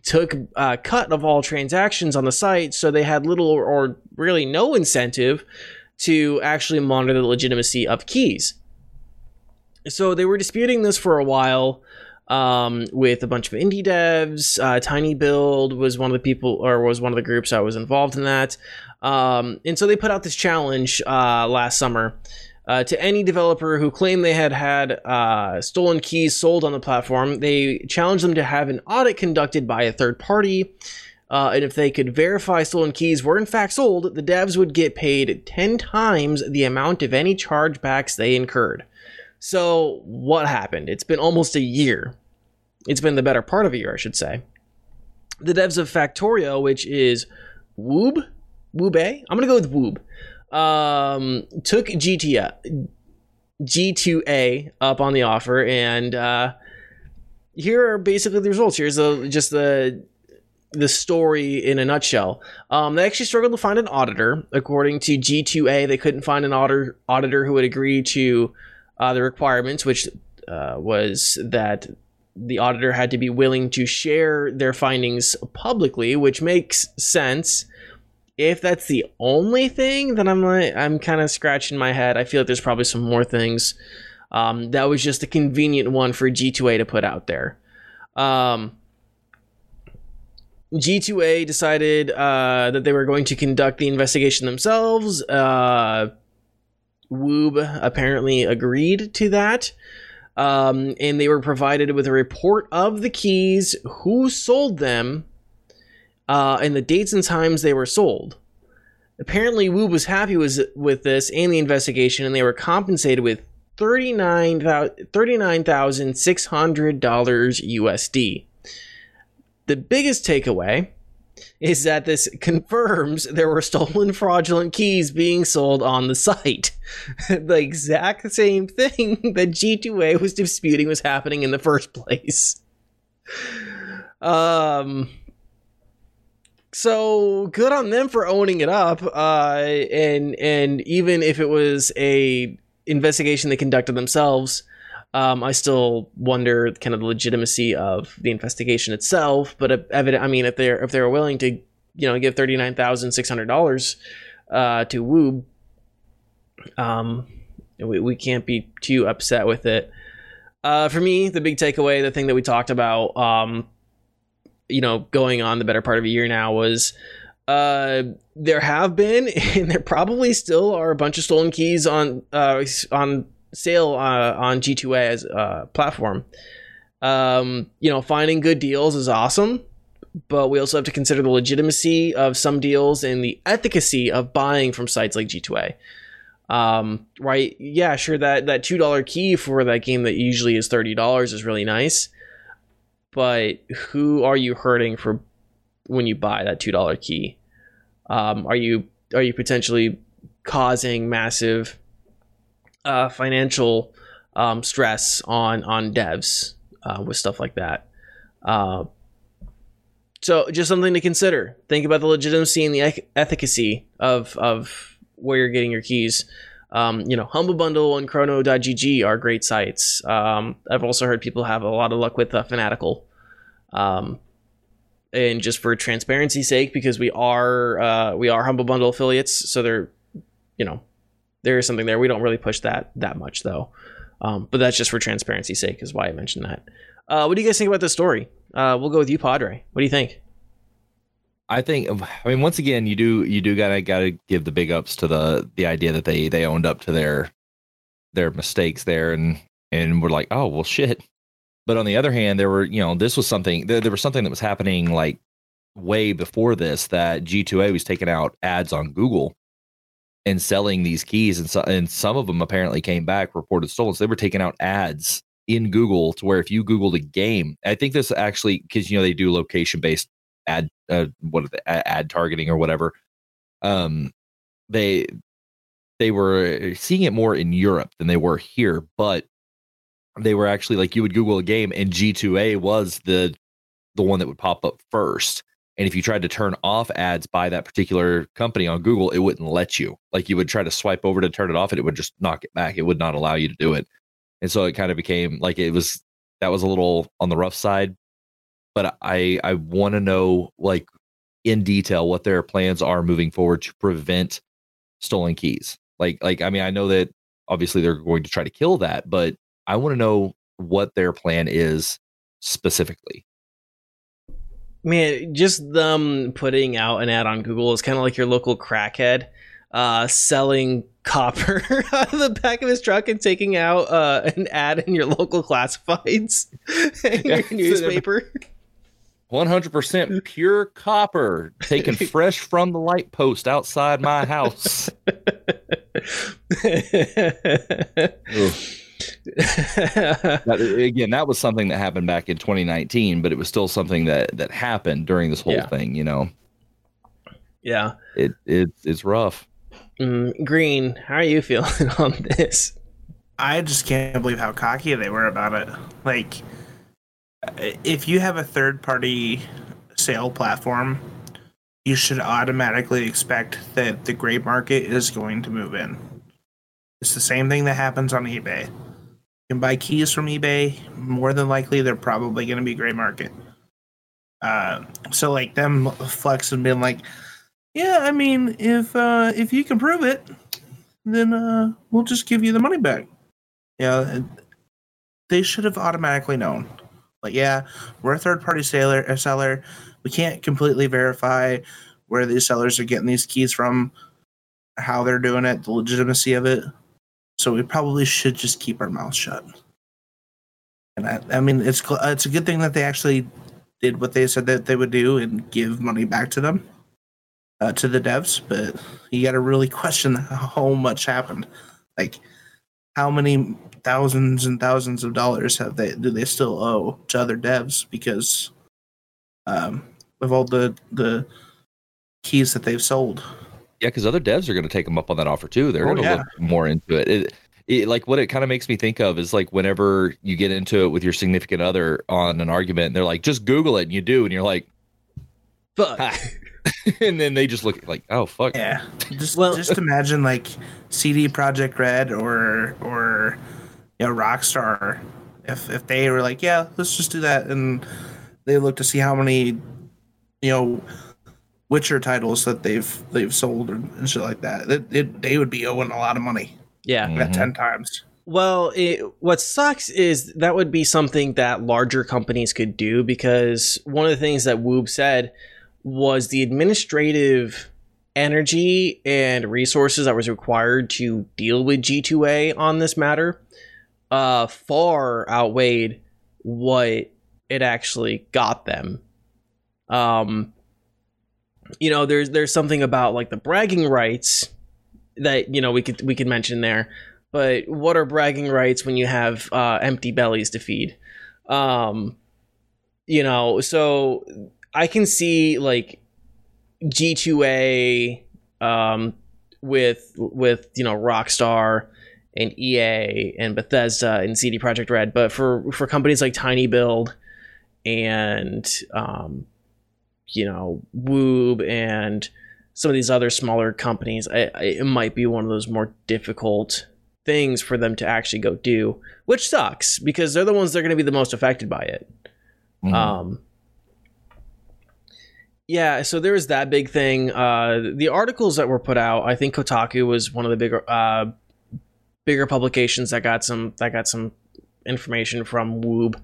took a cut of all transactions on the site, so they had little or really no incentive to actually monitor the legitimacy of keys. So they were disputing this for a while. With a bunch of indie devs. Tiny Build was one of the groups that was involved in that. And so they put out this challenge last summer to any developer who claimed they had stolen keys sold on the platform. They challenged them to have an audit conducted by a third party. And if they could verify stolen keys were in fact sold, the devs would get paid 10 times the amount of any chargebacks they incurred. So what happened? It's been almost a year. It's been the better part of a year, I should say. The devs of Factorio, which is Wube? I'm going to go with Wube. Took G2A up on the offer, and here are basically the results. Here's the story in a nutshell. They actually struggled to find an auditor. According to G2A, they couldn't find an auditor who would agree to the requirements, which was that the auditor had to be willing to share their findings publicly, which makes sense. If that's the only thing, then I'm kind of scratching my head. I feel like there's probably some more things. That was just a convenient one for G2A to put out there. G2A decided that they were going to conduct the investigation themselves. Wube apparently agreed to that. And they were provided with a report of the keys, who sold them, and the dates and times they were sold. Apparently, Wube was happy with this and the investigation, and they were compensated with $39,600 USD. The biggest takeaway is that this confirms there were stolen fraudulent keys being sold on the site. The exact same thing that G2A was disputing was happening in the first place. So good on them for owning it up. And even if it was a investigation they conducted themselves, I still wonder kind of the legitimacy of the investigation itself. But evident, I mean, if they're willing to, give $39,600 to Wube, we can't be too upset with it. For me, the big takeaway, the thing that we talked about, going on the better part of a year now, was there have been and there probably still are a bunch of stolen keys on sale on G2A as a platform. Finding good deals is awesome, but we also have to consider the legitimacy of some deals and the efficacy of buying from sites like G2A. Right? Yeah, sure. That $2 key for that game that usually is $30 is really nice, but who are you hurting for when you buy that $2 key? Are you potentially causing massive financial stress on devs with stuff like that? So just something to consider. Think about the legitimacy and the efficacy of where you're getting your keys. Humble Bundle and Chrono.gg are great sites. I've also heard people have a lot of luck with Fanatical. And just for transparency's sake, because we are Humble Bundle affiliates, so they're, there is something there. We don't really push that much, though. But that's just for transparency's sake is why I mentioned that. What do you guys think about this story? We'll go with you, Padre. What do you think? I mean, once again, you do gotta give the big ups to the idea that they owned up to their mistakes there and were like, oh, well, shit. But on the other hand, there were, this was something, there was something that was happening like way before this, that G2A was taking out ads on Google and selling these keys, and some of them apparently came back reported stolen. So they were taking out ads in Google to where if you Googled a game, I think this actually, because they do location based ad, ad targeting or whatever. They were seeing it more in Europe than they were here, but they were actually like, you would Google a game and G2A was the one that would pop up first. And if you tried to turn off ads by that particular company on Google, it wouldn't let you. Like, you would try to swipe over to turn it off and it would just knock it back. It would not allow you to do it. And so it kind of became like that was a little on the rough side. But I want to know, like, in detail what their plans are moving forward to prevent stolen keys. Like, I mean, I know that obviously they're going to try to kill that, but I want to know what their plan is specifically. Man, just them putting out an ad on Google is kind of like your local crackhead selling copper out of the back of his truck and taking out an ad in your local classifieds in your newspaper. 100% pure copper taken fresh from the light post outside my house. Again, that was something that happened back in 2019, but it was still something that happened during this whole thing, Yeah. It's rough. Green, how are you feeling on this? I just can't believe how cocky they were about it. Like, if you have a third-party sale platform, you should automatically expect that the gray market is going to move in. It's the same thing that happens on eBay. You can buy keys from eBay. More than likely, they're probably going to be gray market. So like them flexing, being like, yeah, I mean, if you can prove it, then we'll just give you the money back. Yeah, they should have automatically known. Like, yeah, we're a third-party seller. We can't completely verify where these sellers are getting these keys from, how they're doing it, the legitimacy of it. So we probably should just keep our mouth shut. And I mean, it's a good thing that they actually did what they said that they would do and give money back to them, to the devs. But you got to really question how much happened. Like, how many thousands and thousands of dollars do they still owe to other devs because of all the keys that they've sold? Yeah, because other devs are going to take them up on that offer too. They're going to look more into it. Like what it kind of makes me think of is like whenever you get into it with your significant other on an argument, and they're like, just Google it, and you do, and you're like, fuck. And then they just look like, oh fuck. Yeah. Just imagine like CD Projekt Red or you know, Rockstar, if they were like, yeah, let's just do that, and they look to see how many, you know, Witcher titles that they've sold and shit like that. They would be owing a lot of money. Yeah, about 10 times. Well, what sucks is that would be something that larger companies could do, because one of the things that Wube said was the administrative energy and resources that was required to deal with G2A on this matter far outweighed what it actually got them. You know, there's something about like the bragging rights that, you know, we could mention there, but what are bragging rights when you have empty bellies to feed? You know, so I can see like G2A with you know, Rockstar and EA and Bethesda and CD Projekt Red, but for companies like Tiny Build and you know, Wube and some of these other smaller companies, it might be one of those more difficult things for them to actually go do, which sucks because they're the ones that are going to be the most affected by it. Mm-hmm. Yeah, so there was that big thing. The articles that were put out, I think Kotaku was one of the bigger publications that got some information from Wube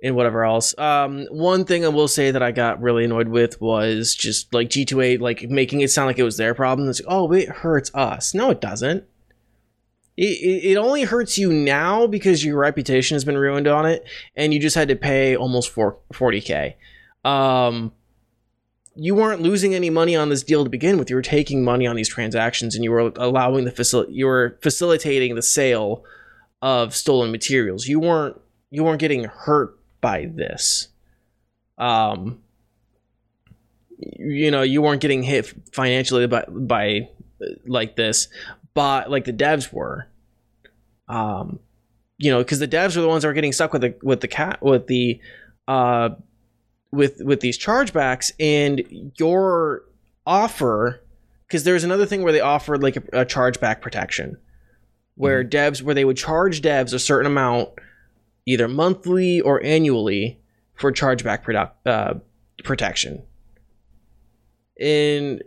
and whatever else. One thing I will say that I got really annoyed with was just like G2A, like making it sound like it was their problem. It's like, oh, it hurts us. No, it doesn't. It only hurts you now because your reputation has been ruined on it, and you just had to pay almost $40K. You weren't losing any money on this deal to begin with. You were taking money on these transactions, and you were allowing you were facilitating the sale of stolen materials. You weren't getting hurt by this. You know, you weren't getting hit financially by like this, but like the devs were. You know, because the devs are the ones that are getting stuck with these chargebacks, and your offer, because there's another thing where they offered like a chargeback protection where devs, where they would charge devs a certain amount either monthly or annually for chargeback protection. And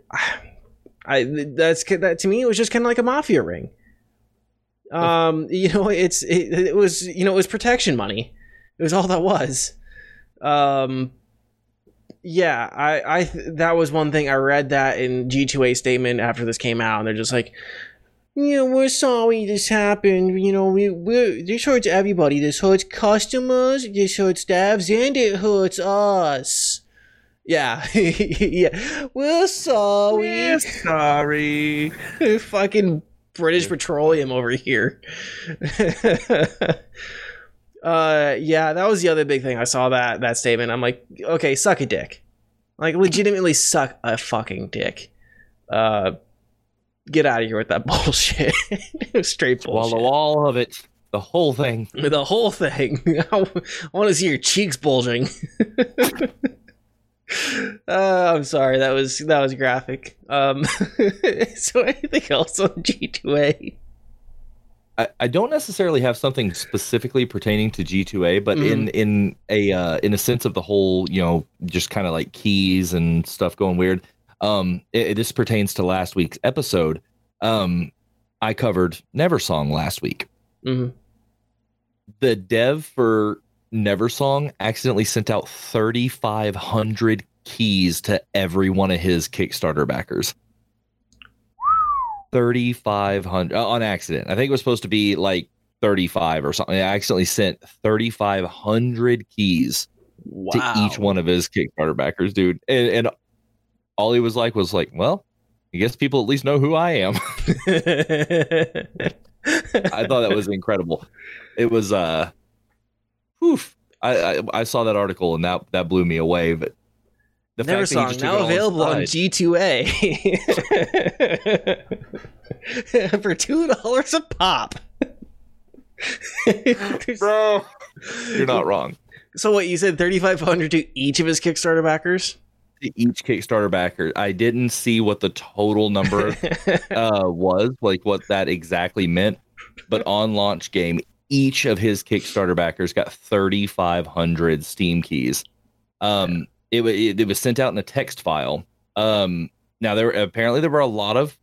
that to me, it was just kind of like a mafia ring. You know, it was, you know, it was protection money. It was all that was. Yeah, I that was one thing I read that in G2A statement after this came out, and they're just like, you know, we're sorry this happened. You know, this hurts everybody. This hurts customers, this hurts devs, and it hurts us. Yeah. Yeah. We're sorry. We're sorry. Fucking British Petroleum over here. Yeah, that was the other big thing. I saw that statement. I'm like, okay, suck a dick. Like, legitimately suck a fucking dick. Get out of here with that bullshit. Straight bullshit. Swallow all of it. The whole thing. The whole thing. I want to see your cheeks bulging. I'm sorry. That was graphic. So anything else on G2A? I don't necessarily have something specifically pertaining to G2A, but in a sense of the whole, you know, just kind of like keys and stuff going weird. This pertains to last week's episode. I covered Neversong last week. Mm-hmm. The dev for Neversong accidentally sent out 3,500 keys to every one of his Kickstarter backers. 3,500 on accident. I think it was supposed to be like 35 or something. I accidentally sent 3,500 keys to each one of his Kickstarter backers, dude. And all he was like, well, I guess people at least know who I am. I thought that was incredible. It was, I saw that article and that blew me away, but the Neversong now available on G2A for $2 a pop. Bro, you're not wrong. So what you said, 3,500 to each of his Kickstarter backers? Each Kickstarter backer. I didn't see what the total number was, like what that exactly meant. But on launch game, each of his Kickstarter backers got 3,500 Steam keys. It was sent out in a text file. Now there were a lot of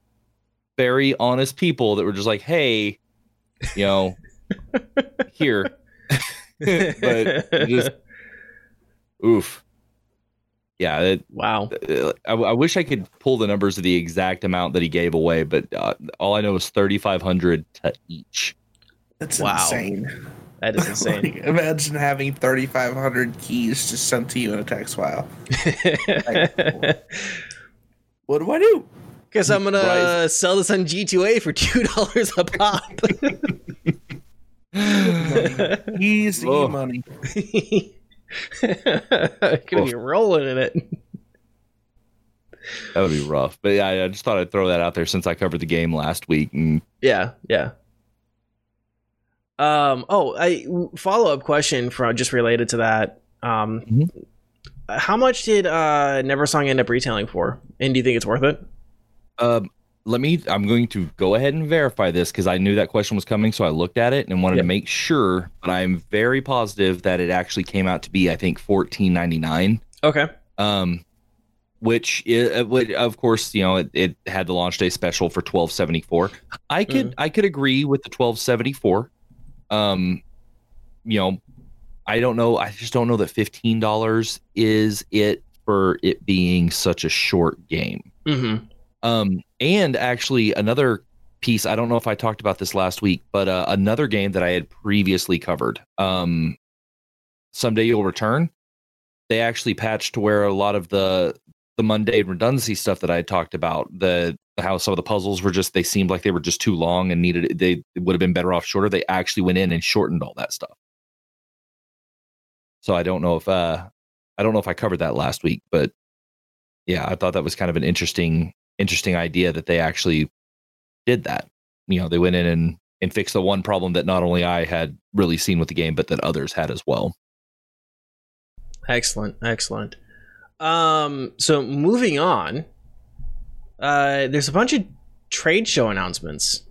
very honest people that were just like, hey, you know, here, but just oof. Yeah. Wow. I wish I could pull the numbers of the exact amount that he gave away, but all I know is 3,500 to each. That's insane. That is insane. Like, imagine having 3,500 keys just sent to you in a text file. Like, what do I do? Guess I'm going to sell this on G2A for $2 a pop. Easy money. Gonna be rolling in it. That would be rough, but yeah, I just thought I'd throw that out there since I covered the game last week. And... Yeah. I follow-up question from just related to that. How much did Neversong end up retailing for, and do you think it's worth it? I'm going to go ahead and verify this because I knew that question was coming, so I looked at it and wanted to make sure, but I'm very positive that it actually came out to be, I think, $14.99. Okay. Which, of course, you know, it had the launch day special for $12.74. I could agree with the $12.74. You know, I don't know. I just don't know that $15 is it for it being such a short game. Mm-hmm. And actually another piece, I don't know if I talked about this last week, but another game that I had previously covered, Someday You'll Return. They actually patched to where a lot of the mundane redundancy stuff that I had talked about, how some of the puzzles were just, they seemed like they were just too long and they would have been better off shorter. They actually went in and shortened all that stuff. So I don't know if I covered that last week, but yeah, I thought that was kind of an interesting idea that they actually did that. You know, they went in and fixed the one problem that not only I had really seen with the game, but that others had as well. Excellent. So moving on, there's a bunch of trade show announcements,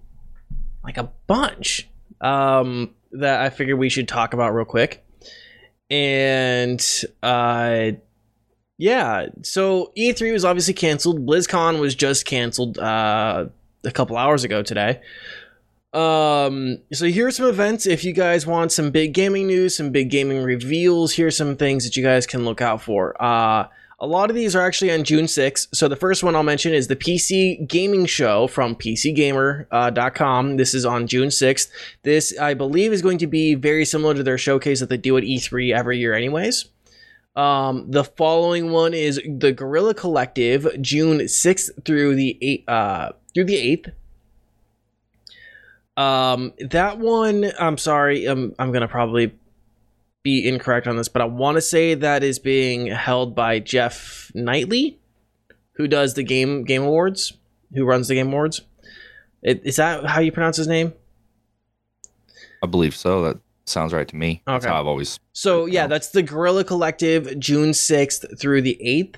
like a bunch, that I figured we should talk about real quick. And, yeah, so E3 was obviously canceled. BlizzCon was just canceled a couple hours ago today. So here's some events. If you guys want some big gaming news, some big gaming reveals, here's some things that you guys can look out for. A lot of these are actually on June 6th. So the first one I'll mention is the PC Gaming Show from PCGamer.com. This is on June 6th. This, I believe, is going to be very similar to their showcase that they do at E3 every year anyways. The following one is the Guerrilla Collective, June 6th through the 8th. That one, I'm sorry, I'm going to probably be incorrect on this, but I want to say that is being held by Jeff Knightley, who does the Game Awards, who runs the Game Awards. Is that how you pronounce his name? I believe so. That sounds right to me. Okay. That's how I've always... So, yeah, that's the Guerrilla Collective, June 6th through the 8th.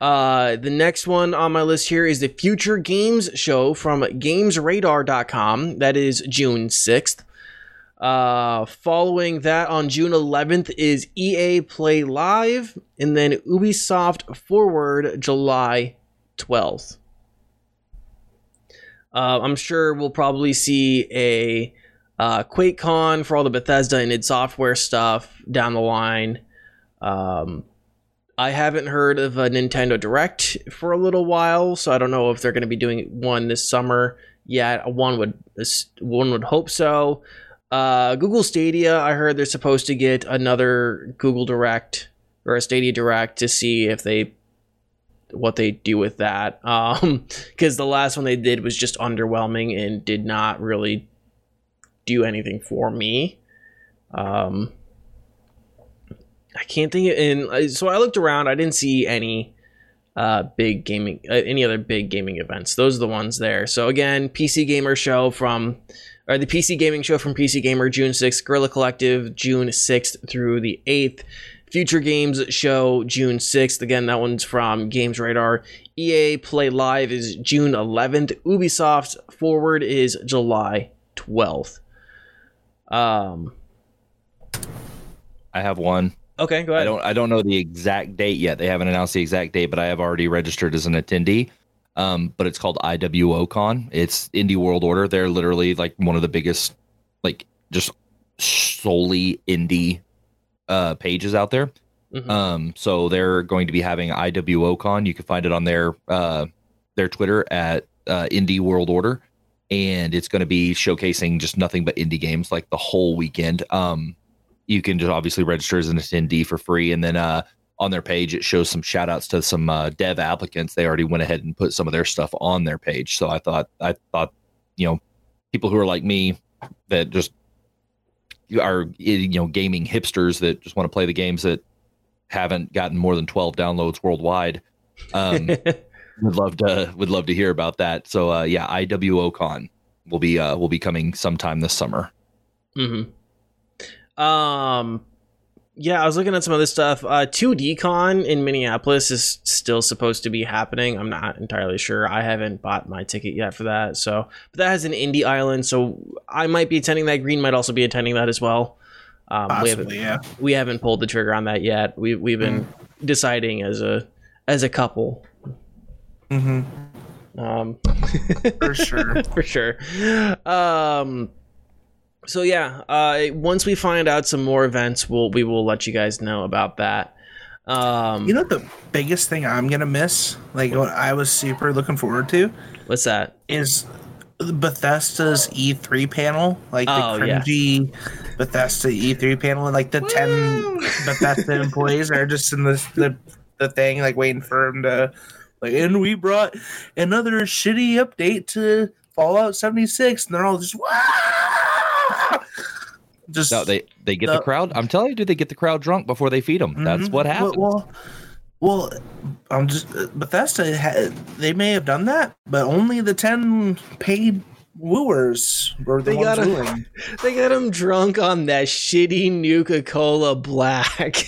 The next one on my list here is the Future Games Show from GamesRadar.com. That is June 6th. Following that on June 11th is EA Play Live, and then Ubisoft Forward July 12th. I'm sure we'll probably see a QuakeCon for all the Bethesda and id Software stuff down the line. I haven't heard of a Nintendo Direct for a little while, so I don't know if they're going to be doing one this summer yet. Yeah, one would hope so. Google Stadia, I heard they're supposed to get another Google Direct or a Stadia Direct to see if what they do with that, because the last one they did was just underwhelming and did not really do anything for me. I can't think of, and so I looked around, I didn't see any any other big gaming events. Those are the ones there. So again, the PC Gaming Show from PC Gamer, June 6th. Guerrilla Collective, June 6th through the 8th. Future Games Show, June 6th. Again, that one's from Games Radar. EA Play Live is June 11th. Ubisoft Forward is July 12th. I have one. Okay, go ahead. I don't know the exact date yet. They haven't announced the exact date, but I have already registered as an attendee. But it's called IWOCon. It's Indie World Order. They're literally like one of the biggest, like just solely indie pages out there. Mm-hmm. So they're going to be having IWOCon. You can find it on their Twitter at Indie World Order, and it's going to be showcasing just nothing but indie games like the whole weekend. You can just obviously register as an attendee for free, and then on their page, it shows some shout outs to some dev applicants. They already went ahead and put some of their stuff on their page. So I thought, you know, people who are like me that just are, you know, gaming hipsters that just want to play the games that haven't gotten more than 12 downloads worldwide, would love to hear about that. So yeah, IWOCon will be coming sometime this summer. Mm-hmm. Yeah, I was looking at some of this stuff. 2DCon in Minneapolis is still supposed to be happening. I'm not entirely sure. I haven't bought my ticket yet for that. So, but that has an indie island, so I might be attending that. Green might also be attending that as well. Possibly, we haven't pulled the trigger on that yet. We've been deciding as a couple. Mm-hmm. For sure. For sure. So yeah, once we find out some more events, we will let you guys know about that. You know the biggest thing I'm gonna miss, like what I was super looking forward to. What's that? Is Bethesda's E3 panel, like the cringy Bethesda E3 panel, and like the 10 Bethesda employees are just in the thing, like waiting for them to, like, and we brought another shitty update to Fallout 76, and they're all just they get the crowd. I'm telling you, dude, they get the crowd drunk before they feed them. Mm-hmm. That's what happens. Well, I'm just Bethesda. They may have done that, but only the 10 paid wooers were the ones. They got them drunk on that shitty Nuka-Cola Black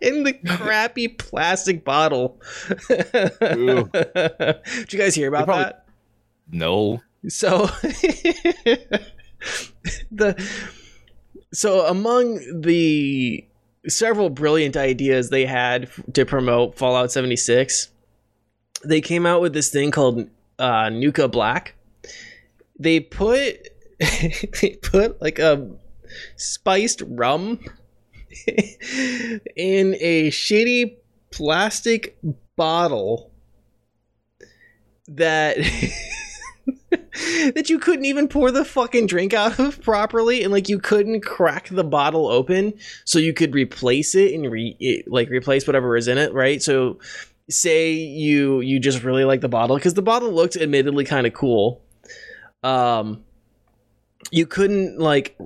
in the crappy plastic bottle. Did you guys hear about that? No. So among the several brilliant ideas they had to promote Fallout 76, they came out with this thing called Nuka Black. They put like a spiced rum in a shitty plastic bottle that that you couldn't even pour the fucking drink out of properly, and like you couldn't crack the bottle open so you could replace it and replace whatever is in it, right? So say you just really like the bottle, because the bottle looked admittedly kind of cool. You couldn't like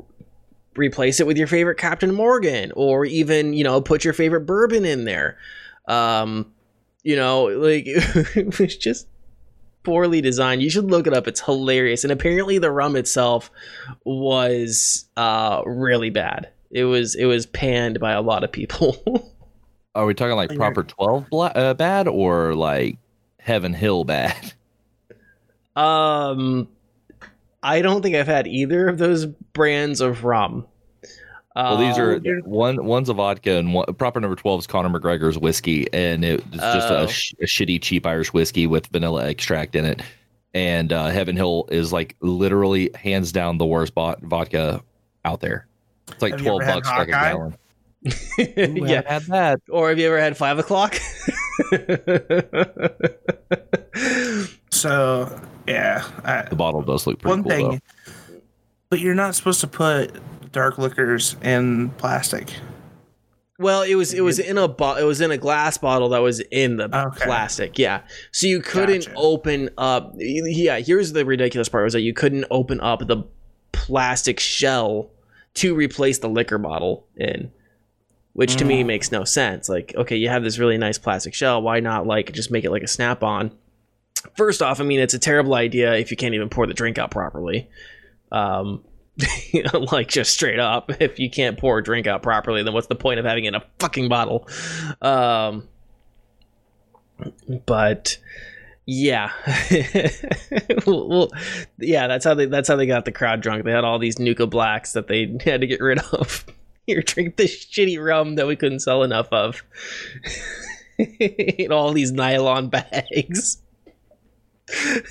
replace it with your favorite Captain Morgan, or even, you know, put your favorite bourbon in there. You know, like it was just poorly designed. You should look it up. It's hilarious. And apparently the rum itself was really bad. It was panned by a lot of people. Are we talking like proper 12 bad or like Heaven Hill bad? I don't think I've had either of those brands of rum. Well, these are one's a vodka and one, proper number 12 is Conor McGregor's whiskey, and it's just a shitty cheap Irish whiskey with vanilla extract in it. And Heaven Hill is like literally hands down the worst vodka out there. It's like $12 for a gallon. Yeah, had that. Or have you ever had 5 o'clock? So yeah, the bottle does look pretty cool. One thing, though. But you're not supposed to put dark liquors in plastic. Well, it was in a glass bottle that was in the plastic. Yeah, so you couldn't open up. Yeah, here's the ridiculous part was that you couldn't open up the plastic shell to replace the liquor bottle in. Which to me makes no sense. Like, okay, you have this really nice plastic shell. Why not like just make it like a Snap-on? First off, I mean, it's a terrible idea if you can't even pour the drink out properly. Like just straight up, if you can't pour a drink out properly, then what's the point of having it in a fucking bottle? But yeah, well, yeah, that's how they got the crowd drunk. They had all these Nuka Blacks that they had to get rid of. Here, drink this shitty rum that we couldn't sell enough of in all these nylon bags.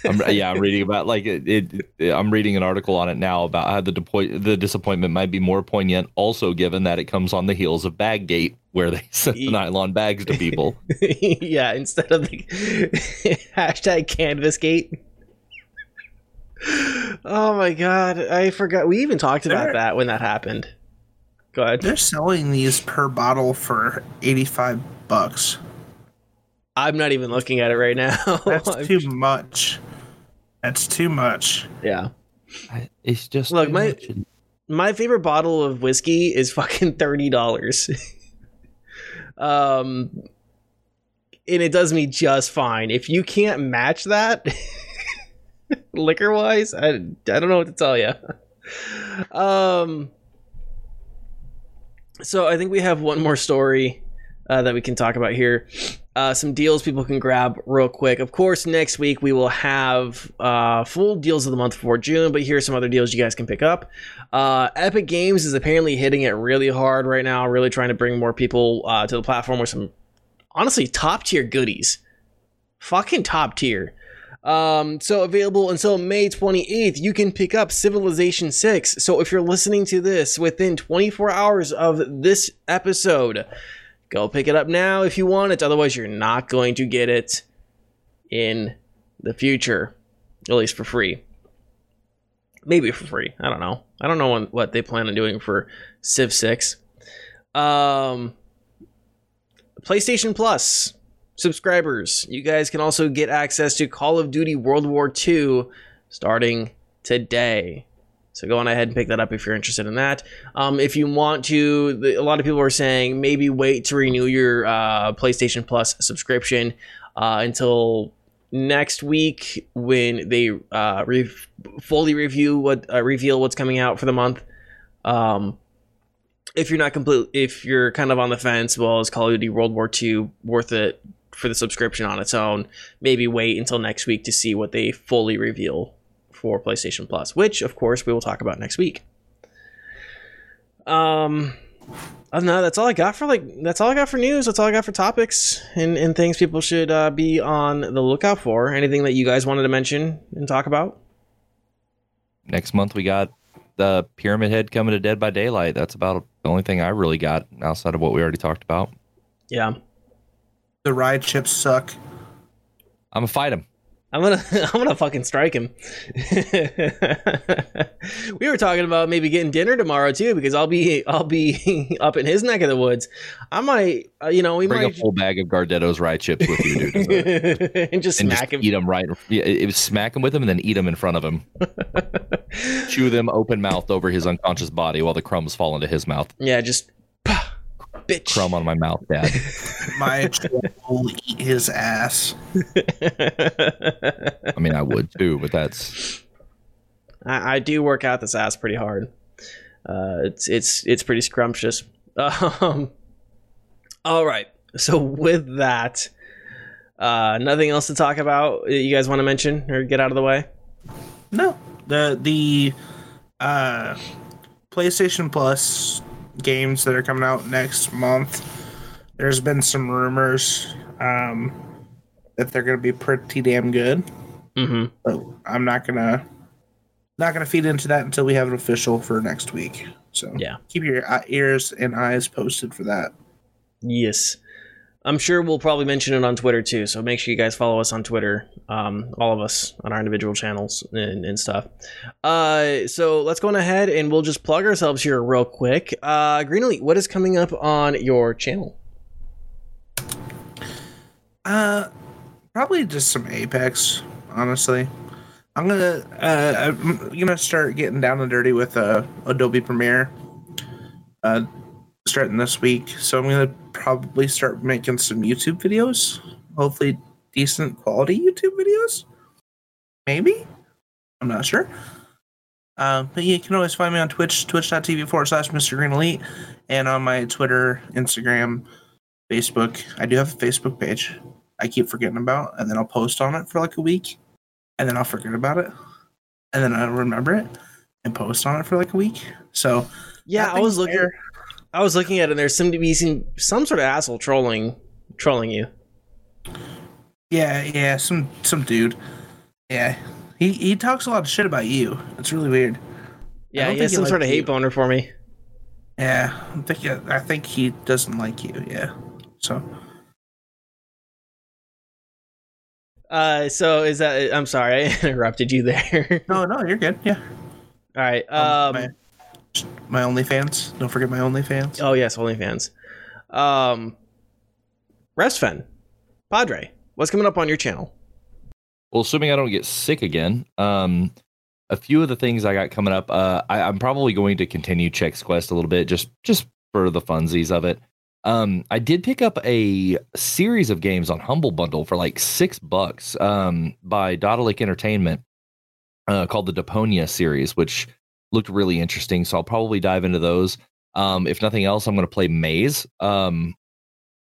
I'm reading about like it. I'm reading an article on it now about how the disappointment might be more poignant, also given that it comes on the heels of Baggate, where they sent the nylon bags to people. Yeah, instead of the hashtag Canvasgate. Oh my god, I forgot. We even talked about that when that happened. Go ahead. They're selling these per bottle for $85. I'm not even looking at it right now. That's too much. That's too much. Yeah. It's just look, my favorite bottle of whiskey is fucking $30. And it does me just fine. If you can't match that liquor wise, I don't know what to tell you. So I think we have one more story that we can talk about here. Some deals people can grab real quick. Of course, next week we will have full deals of the month for June, but here's some other deals you guys can pick up. Epic Games is apparently hitting it really hard right now, really trying to bring more people to the platform with some, honestly, top-tier goodies. Fucking top-tier. So available until May 28th, you can pick up Civilization 6. So if you're listening to this within 24 hours of this episode, go pick it up now if you want it. Otherwise, you're not going to get it in the future, at least for free. Maybe for free. I don't know. I don't know what they plan on doing for Civ 6. PlayStation Plus subscribers, you guys can also get access to Call of Duty World War II starting today. So go on ahead and pick that up if you're interested in that. If you want to, a lot of people are saying maybe wait to renew your PlayStation Plus subscription until next week when they fully reveal what's coming out for the month. If you're kind of on the fence, well, is Call of Duty World War II worth it for the subscription on its own? Maybe wait until next week to see what they fully reveal for PlayStation Plus, which of course we will talk about next week. I don't know, that's all I got for news. That's all I got for topics and things people should be on the lookout for. Anything that you guys wanted to mention and talk about? Next month we got the Pyramid Head coming to Dead by Daylight. That's about the only thing I really got outside of what we already talked about. Yeah, the ride chips suck. I'm gonna fight him. I'm gonna fucking strike him. We were talking about maybe getting dinner tomorrow too, because I'll be up in his neck of the woods. I might, we bring a full bag of Gardetto's rye chips with you, dude, and just smack him. Eat them right. Yeah, smack him with him and then eat them in front of him. Chew them open mouthed over his unconscious body while the crumbs fall into his mouth. Yeah, just bitch. Crumb on my mouth, Dad. My children will eat his ass. I mean, I would too, but that's... I do work out this ass pretty hard. It's pretty scrumptious. All right. So with that, nothing else to talk about you guys want to mention or get out of the way? No. The PlayStation Plus games that are coming out next month, there's been some rumors that they're going to be pretty damn good. Mm-hmm. But I'm not gonna feed into that until we have it official for next week. So yeah, keep your ears and eyes posted for that. Yes, I'm sure we'll probably mention it on Twitter too. So make sure you guys follow us on Twitter, all of us on our individual channels and stuff. So let's go on ahead and we'll just plug ourselves here real quick. Green Elite, what is coming up on your channel? Probably just some Apex. Honestly, I'm gonna start getting down and dirty with Adobe Premiere starting this week. So I'm gonna probably start making some YouTube videos, hopefully decent quality YouTube videos. Maybe, I'm not sure. But you can always find me on Twitch, twitch.tv/Mr. Green Elite, and on my Twitter, Instagram, Facebook. I do have a Facebook page. I keep forgetting about, and then I'll post on it for like a week, and then I'll forget about it, and then I'll remember it and post on it for like a week. So yeah, I was looking at it, and there seemed to be some sort of asshole trolling you. Yeah, some dude. Yeah, he talks a lot of shit about you. It's really weird. Yeah, he has some sort of hate boner for me. Yeah, I think he doesn't like you. Yeah, so. So is that? I'm sorry, I interrupted you there. No, you're good. Yeah. All right. My OnlyFans. Don't forget my OnlyFans. Oh yes, OnlyFans. Revsven, Padre, what's coming up on your channel? Well, assuming I don't get sick again, a few of the things I got coming up. I'm probably going to continue Chex Quest a little bit, just for the funsies of it. I did pick up a series of games on Humble Bundle for like $6 by Dotalic Entertainment called the Deponia series, which looked really interesting. So I'll probably dive into those. If nothing else, I'm going to play Maze,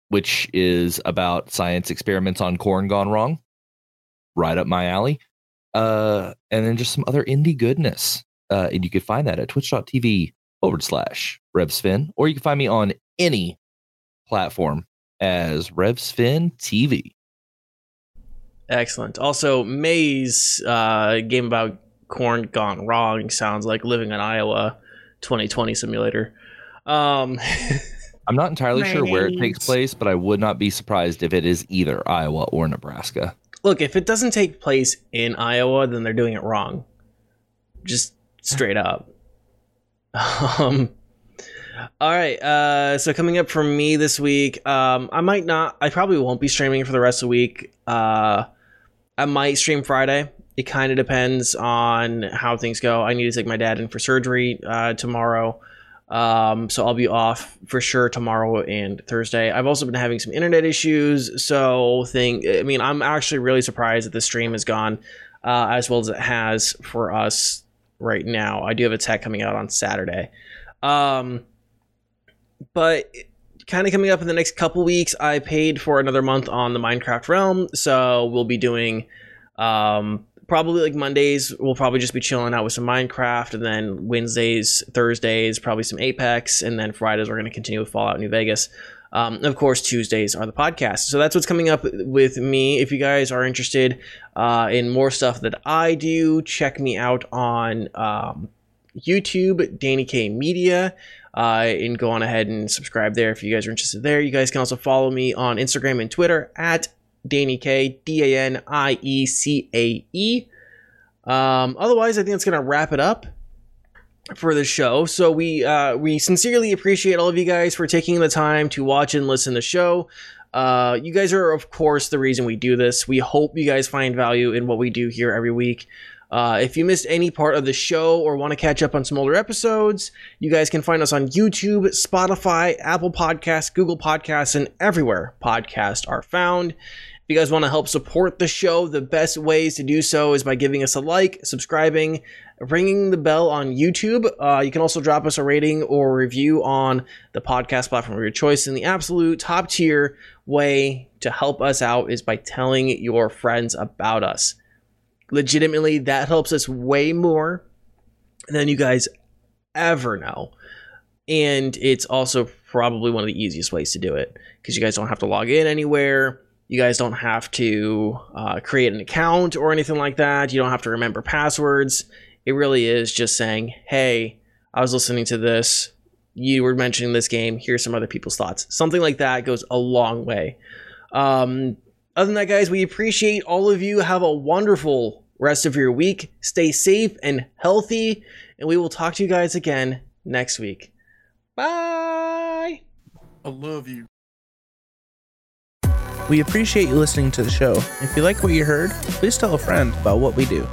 which is about science experiments on corn gone wrong. Right up my alley. And then just some other indie goodness. And you can find that at twitch.tv/Revsven, or you can find me on any platform as Revsven TV. Excellent. Also, Maze, game about corn gone wrong, sounds like Living in Iowa 2020 simulator. I'm not entirely sure where it takes place, but I would not be surprised if it is either Iowa or Nebraska. Look, if it doesn't take place in Iowa, then they're doing it wrong. Just straight up. All right, so coming up for me this week, I probably won't be streaming for the rest of the week. I might stream Friday. It kind of depends on how things go. I need to take my dad in for surgery tomorrow, so I'll be off for sure tomorrow and Thursday. I've also been having some internet issues, I'm actually really surprised that the stream is gone as well as it has for us right now. I do have a tech coming out on Saturday. But kind of coming up in the next couple weeks, I paid for another month on the Minecraft Realm, so we'll be doing probably like Mondays. We'll probably just be chilling out with some Minecraft, and then Wednesdays, Thursdays, probably some Apex, and then Fridays we're going to continue with Fallout New Vegas. Of course, Tuesdays are the podcast. So that's what's coming up with me. If you guys are interested in more stuff that I do, check me out on YouTube, Danny K Media. And go on ahead and subscribe there if you guys are interested there. You guys can also follow me on Instagram and Twitter at Danny K, DANIECAE. Otherwise, I think that's going to wrap it up for the show. So we sincerely appreciate all of you guys for taking the time to watch and listen to the show. You guys are, of course, the reason we do this. We hope you guys find value in what we do here every week. If you missed any part of the show or want to catch up on some older episodes, you guys can find us on YouTube, Spotify, Apple Podcasts, Google Podcasts, and everywhere podcasts are found. If you guys want to help support the show, the best ways to do so is by giving us a like, subscribing, ringing the bell on YouTube. You can also drop us a rating or review on the podcast platform of your choice in the absolute top tier way to help us out is by telling your friends about us. Legitimately, that helps us way more than you guys ever know. And it's also probably one of the easiest ways to do it because you guys don't have to log in anywhere. You guys don't have to create an account or anything like that. You don't have to remember passwords. It really is just saying, hey, I was listening to this. You were mentioning this game. Here's some other people's thoughts. Something like that goes a long way. Other than that, guys, we appreciate all of you. Have a wonderful rest of your week. Stay safe and healthy. And we will talk to you guys again next week. Bye. I love you. We appreciate you listening to the show. If you like what you heard, please tell a friend about what we do.